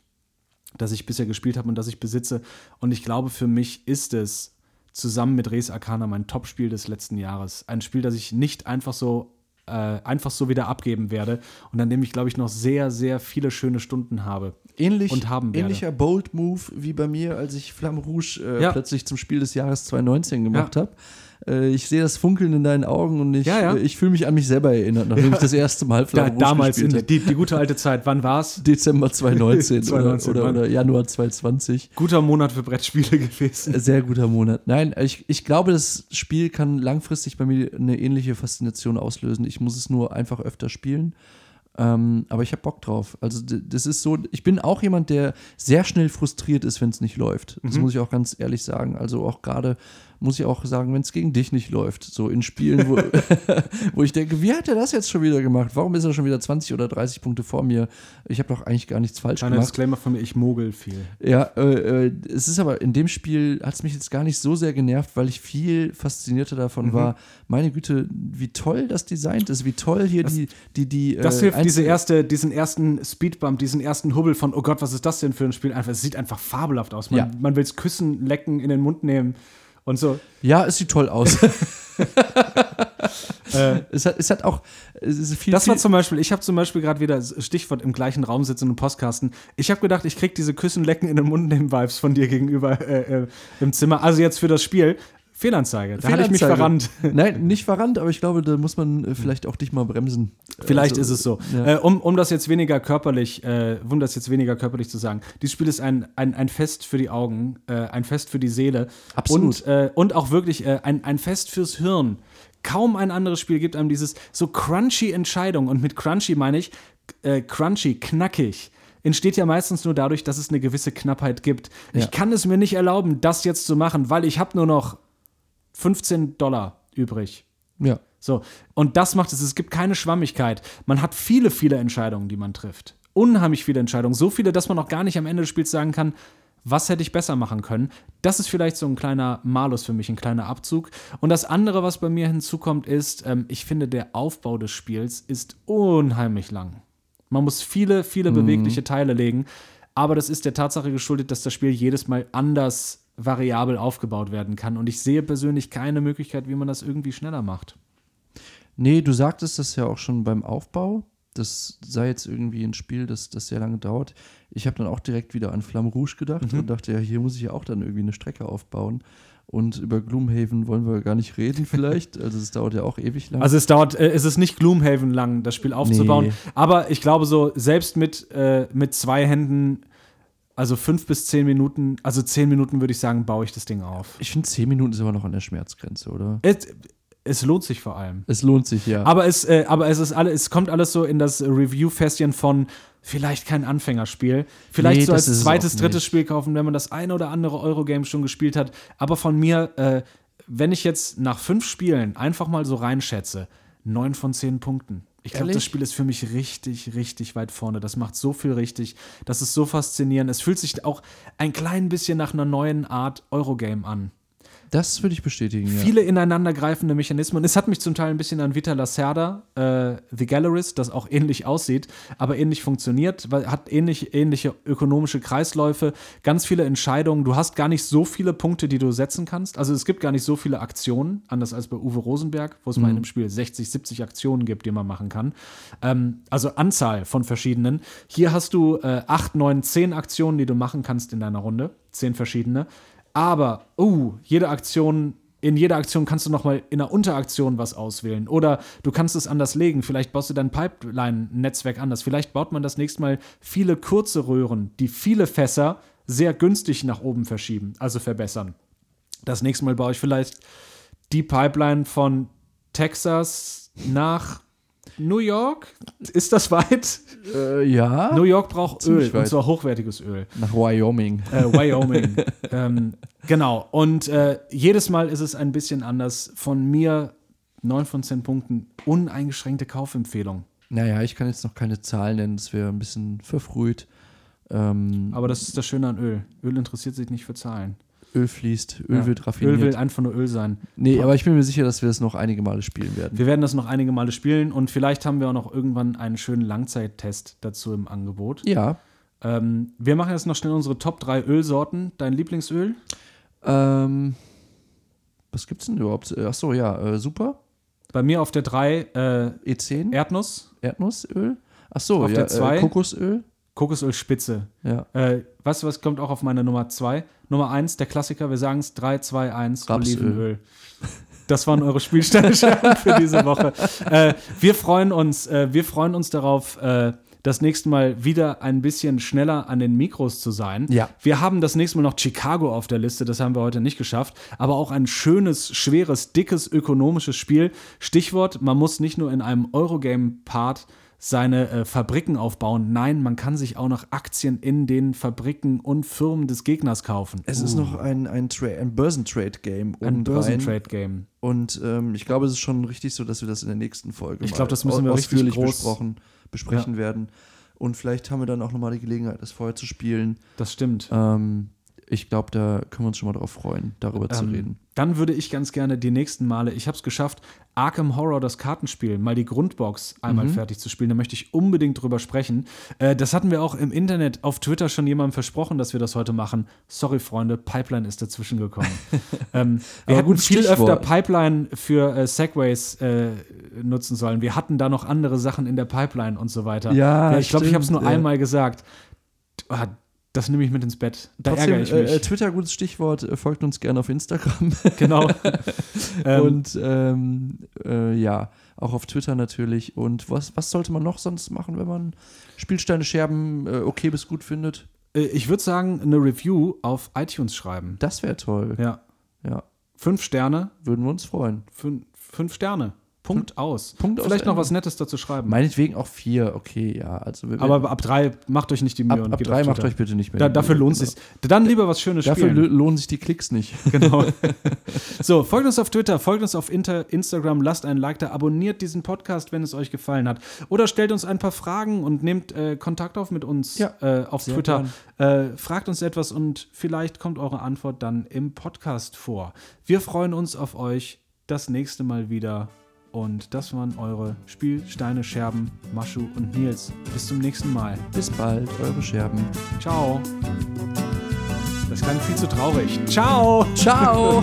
das ich bisher gespielt habe und das ich besitze. Und ich glaube, für mich ist es zusammen mit Res Arcana mein Top-Spiel des letzten Jahres. Ein Spiel, das ich nicht einfach so, äh, einfach so wieder abgeben werde und an dem ich, glaube ich, noch sehr, sehr viele schöne Stunden habe. Ähnlich, und haben werde. Ähnlicher Bold-Move wie bei mir, als ich Flamme Rouge äh, ja. plötzlich zum Spiel des Jahres zwanzig neunzehn gemacht ja. habe. Ich sehe das Funkeln in deinen Augen und ich, ja, ja. ich fühle mich an mich selber erinnert, nachdem ja. ich das erste Mal Flamme Rouge damals gespielt habe. Die, die gute alte Zeit, wann war's? Dezember zwanzig neunzehn, zwanzig neunzehn oder, oder, oder Januar zwanzig zwanzig. Guter Monat für Brettspiele gewesen. Sehr guter Monat. Nein, ich, ich glaube, das Spiel kann langfristig bei mir eine ähnliche Faszination auslösen. Ich muss es nur einfach öfter spielen. Ähm, aber ich habe Bock drauf. Also das ist so, ich bin auch jemand, der sehr schnell frustriert ist, wenn es nicht läuft. Das mhm. muss ich auch ganz ehrlich sagen. Also auch gerade muss ich auch sagen, wenn es gegen dich nicht läuft. So in Spielen, wo, wo ich denke, wie hat er das jetzt schon wieder gemacht? Warum ist er schon wieder zwanzig oder dreißig Punkte vor mir? Ich habe doch eigentlich gar nichts falsch Eine gemacht. Ein Disclaimer von mir, ich mogel viel. Ja, äh, äh, es ist aber in dem Spiel hat es mich jetzt gar nicht so sehr genervt, weil ich viel faszinierter davon mhm. war. Meine Güte, wie toll das designt ist, wie toll hier das, die, die, die. Das äh, hilft diese erste, diesen ersten Speedbump, diesen ersten Hubbel von, oh Gott, was ist das denn für ein Spiel? Einfach, es sieht einfach fabelhaft aus. Man, ja. man will es küssen, lecken, in den Mund nehmen. Und so. Ja, es sieht toll aus. äh, es, hat, es hat auch es ist viel. Das war zum Beispiel, ich habe zum Beispiel gerade wieder, Stichwort im gleichen Raum sitzen und Postkasten, ich habe gedacht, ich krieg diese Küssen, Lecken in den Mund nehmen Vibes von dir gegenüber äh, äh, im Zimmer. Also jetzt für das Spiel. Fehlanzeige, da Fehlanzeige. Hatte ich mich verrannt. Nein, nicht verrannt, aber ich glaube, da muss man vielleicht auch dich mal bremsen. Vielleicht also, ist es so. Ja. Äh, um, um das jetzt weniger körperlich, äh, um das jetzt weniger körperlich zu sagen, dieses Spiel ist ein, ein, ein Fest für die Augen, äh, ein Fest für die Seele. Absolut. Und, äh, und auch wirklich äh, ein, ein Fest fürs Hirn. Kaum ein anderes Spiel gibt einem dieses so crunchy Entscheidung. Und mit crunchy meine ich äh, crunchy, knackig. Entsteht ja meistens nur dadurch, dass es eine gewisse Knappheit gibt. Ja. Ich kann es mir nicht erlauben, das jetzt zu machen, weil ich habe nur noch fünfzehn Dollar übrig. Ja. So. Und das macht es. Es gibt keine Schwammigkeit. Man hat viele, viele Entscheidungen, die man trifft. Unheimlich viele Entscheidungen. So viele, dass man auch gar nicht am Ende des Spiels sagen kann, was hätte ich besser machen können. Das ist vielleicht so ein kleiner Malus für mich, ein kleiner Abzug. Und das andere, was bei mir hinzukommt, ist, ähm, ich finde, der Aufbau des Spiels ist unheimlich lang. Man muss viele, viele mhm. bewegliche Teile legen. Aber das ist der Tatsache geschuldet, dass das Spiel jedes Mal anders variabel aufgebaut werden kann. Und ich sehe persönlich keine Möglichkeit, wie man das irgendwie schneller macht. Nee, du sagtest das ja auch schon beim Aufbau. Das sei jetzt irgendwie ein Spiel, das, das sehr lange dauert. Ich habe dann auch direkt wieder an Flamme Rouge gedacht mhm. und dachte, ja, hier muss ich ja auch dann irgendwie eine Strecke aufbauen. Und über Gloomhaven wollen wir gar nicht reden vielleicht. Also es dauert ja auch ewig lang. Also es dauert, äh, es ist nicht Gloomhaven lang, das Spiel aufzubauen. Nee. Aber ich glaube so, selbst mit, äh, mit zwei Händen Also fünf bis zehn Minuten, also zehn Minuten würde ich sagen, baue ich das Ding auf. Ich finde, zehn Minuten ist immer noch an der Schmerzgrenze, oder? Es, es lohnt sich vor allem. Es lohnt sich, ja. Aber es, äh, aber es ist alle, es kommt alles so in das Review-Fässchen von vielleicht kein Anfängerspiel. Vielleicht nee, so als zweites, drittes Spiel kaufen, wenn man das eine oder andere Eurogame schon gespielt hat. Aber von mir, äh, wenn ich jetzt nach fünf Spielen einfach mal so reinschätze, neun von zehn Punkten. Ich glaube, das Spiel ist für mich richtig, richtig weit vorne. Das macht so viel richtig. Das ist so faszinierend. Es fühlt sich auch ein klein bisschen nach einer neuen Art Eurogame an. Das würde ich bestätigen, ja. Viele ineinandergreifende Mechanismen. Es hat mich zum Teil ein bisschen an Vita Lacerda, äh, The Gallerist, das auch ähnlich aussieht, aber ähnlich funktioniert, weil hat ähnlich, ähnliche ökonomische Kreisläufe, ganz viele Entscheidungen. Du hast gar nicht so viele Punkte, die du setzen kannst. Also es gibt gar nicht so viele Aktionen, anders als bei Uwe Rosenberg, wo es mhm. mal in einem Spiel sechzig, siebzig Aktionen gibt, die man machen kann. Ähm, also Anzahl von verschiedenen. Hier hast du äh, acht, neun, zehn Aktionen, die du machen kannst in deiner Runde. zehn verschiedene. Aber, uh, jede Aktion in jeder Aktion kannst du nochmal in einer Unteraktion was auswählen. Oder du kannst es anders legen. Vielleicht baust du dein Pipeline-Netzwerk anders. Vielleicht baut man das nächste Mal viele kurze Röhren, die viele Fässer sehr günstig nach oben verschieben, also verbessern. Das nächste Mal baue ich vielleicht die Pipeline von Texas nach New York. Ist das weit? Äh, ja. New York braucht Ziemlich Öl, weit. Und zwar hochwertiges Öl. Nach Wyoming. Äh, Wyoming. ähm, genau. Und äh, jedes Mal ist es ein bisschen anders. Von mir neun von zehn Punkten uneingeschränkte Kaufempfehlung. Naja, ich kann jetzt noch keine Zahlen nennen. Das wäre ein bisschen verfrüht. Ähm, Aber das ist das Schöne an Öl. Öl interessiert sich nicht für Zahlen. Öl fließt, Öl ja, wird raffiniert. Öl will einfach nur Öl sein. Nee, aber ich bin mir sicher, dass wir das noch einige Male spielen werden. Wir werden das noch einige Male spielen und vielleicht haben wir auch noch irgendwann einen schönen Langzeittest dazu im Angebot. Ja. Ähm, wir machen jetzt noch schnell unsere Top drei Ölsorten. Dein Lieblingsöl? Ähm, was gibt's denn überhaupt? Achso, ja, äh, super. Bei mir auf der drei äh, E zehn. Erdnuss. Erdnussöl. Achso, auf ja, der zwei, äh, Kokosöl. Kokosölspitze. Ja. Äh, weißt du, was kommt auch auf meine Nummer zwei? Nummer eins, der Klassiker, wir sagen es, drei, zwei, eins, Olivenöl. Das waren eure Spielsteine für diese Woche. Äh, wir freuen uns, äh, wir freuen uns darauf, äh, das nächste Mal wieder ein bisschen schneller an den Mikros zu sein. Ja. Wir haben das nächste Mal noch Chicago auf der Liste, das haben wir heute nicht geschafft, aber auch ein schönes, schweres, dickes, ökonomisches Spiel. Stichwort, man muss nicht nur in einem Eurogame-Part seine äh, Fabriken aufbauen. Nein, man kann sich auch noch Aktien in den Fabriken und Firmen des Gegners kaufen. Es uh. ist noch ein, ein, Tra- ein Börsentrade-Game. Ein Börsentrade-Game. Und ähm, ich glaube, es ist schon richtig so, dass wir das in der nächsten Folge ich glaub, das müssen wir ausführlich richtig groß besprochen, besprechen ja. werden. Und vielleicht haben wir dann auch nochmal die Gelegenheit, das vorher zu spielen. Das stimmt. Ähm, ich glaube, da können wir uns schon mal drauf freuen, darüber ähm, zu reden. Dann würde ich ganz gerne die nächsten Male, ich habe es geschafft, Arkham Horror, das Kartenspiel, mal die Grundbox einmal mhm. fertig zu spielen. Da möchte ich unbedingt drüber sprechen. Äh, das hatten wir auch im Internet, auf Twitter schon jemandem versprochen, dass wir das heute machen. Sorry, Freunde, Pipeline ist dazwischen gekommen. ähm, wir hätten viel Stichwort. öfter Pipeline für äh, Segways äh, nutzen sollen. Wir hatten da noch andere Sachen in der Pipeline und so weiter. Ja, ja, ich glaube, ich habe es nur ja. einmal gesagt. Ah, das nehme ich mit ins Bett. Da Trotzdem, ärgere ich mich. Äh, Twitter, gutes Stichwort. Folgt uns gerne auf Instagram. Genau. Und ähm, äh, ja, auch auf Twitter natürlich. Und was, was sollte man noch sonst machen, wenn man Spielsteine Scherben äh, okay bis gut findet? Ich würde sagen, eine Review auf iTunes schreiben. Das wäre toll. Ja. ja. Fünf Sterne. Würden wir uns freuen. Fün- fünf Sterne. Punkt aus. Punkt Vielleicht aus noch Ende. Was Nettes dazu schreiben. Meinetwegen auch vier, okay, ja. Also wir, aber ab drei macht euch nicht die Mühe. Ab, und ab drei macht euch bitte nicht mehr. Da, dafür lohnt es sich. Dann lieber was Schönes dafür spielen. Dafür lohnen sich die Klicks nicht. Genau. So, folgt uns auf Twitter, folgt uns auf Inter- Instagram, lasst einen Like da, abonniert diesen Podcast, wenn es euch gefallen hat. Oder stellt uns ein paar Fragen und nehmt äh, Kontakt auf mit uns ja, äh, auf Twitter. Äh, fragt uns etwas und vielleicht kommt eure Antwort dann im Podcast vor. Wir freuen uns auf euch das nächste Mal wieder. Und das waren eure Spielsteine, Scherben, Maschu und Nils. Bis zum nächsten Mal. Bis bald, eure Scherben. Ciao. Das klang viel zu traurig. Ciao. Ciao.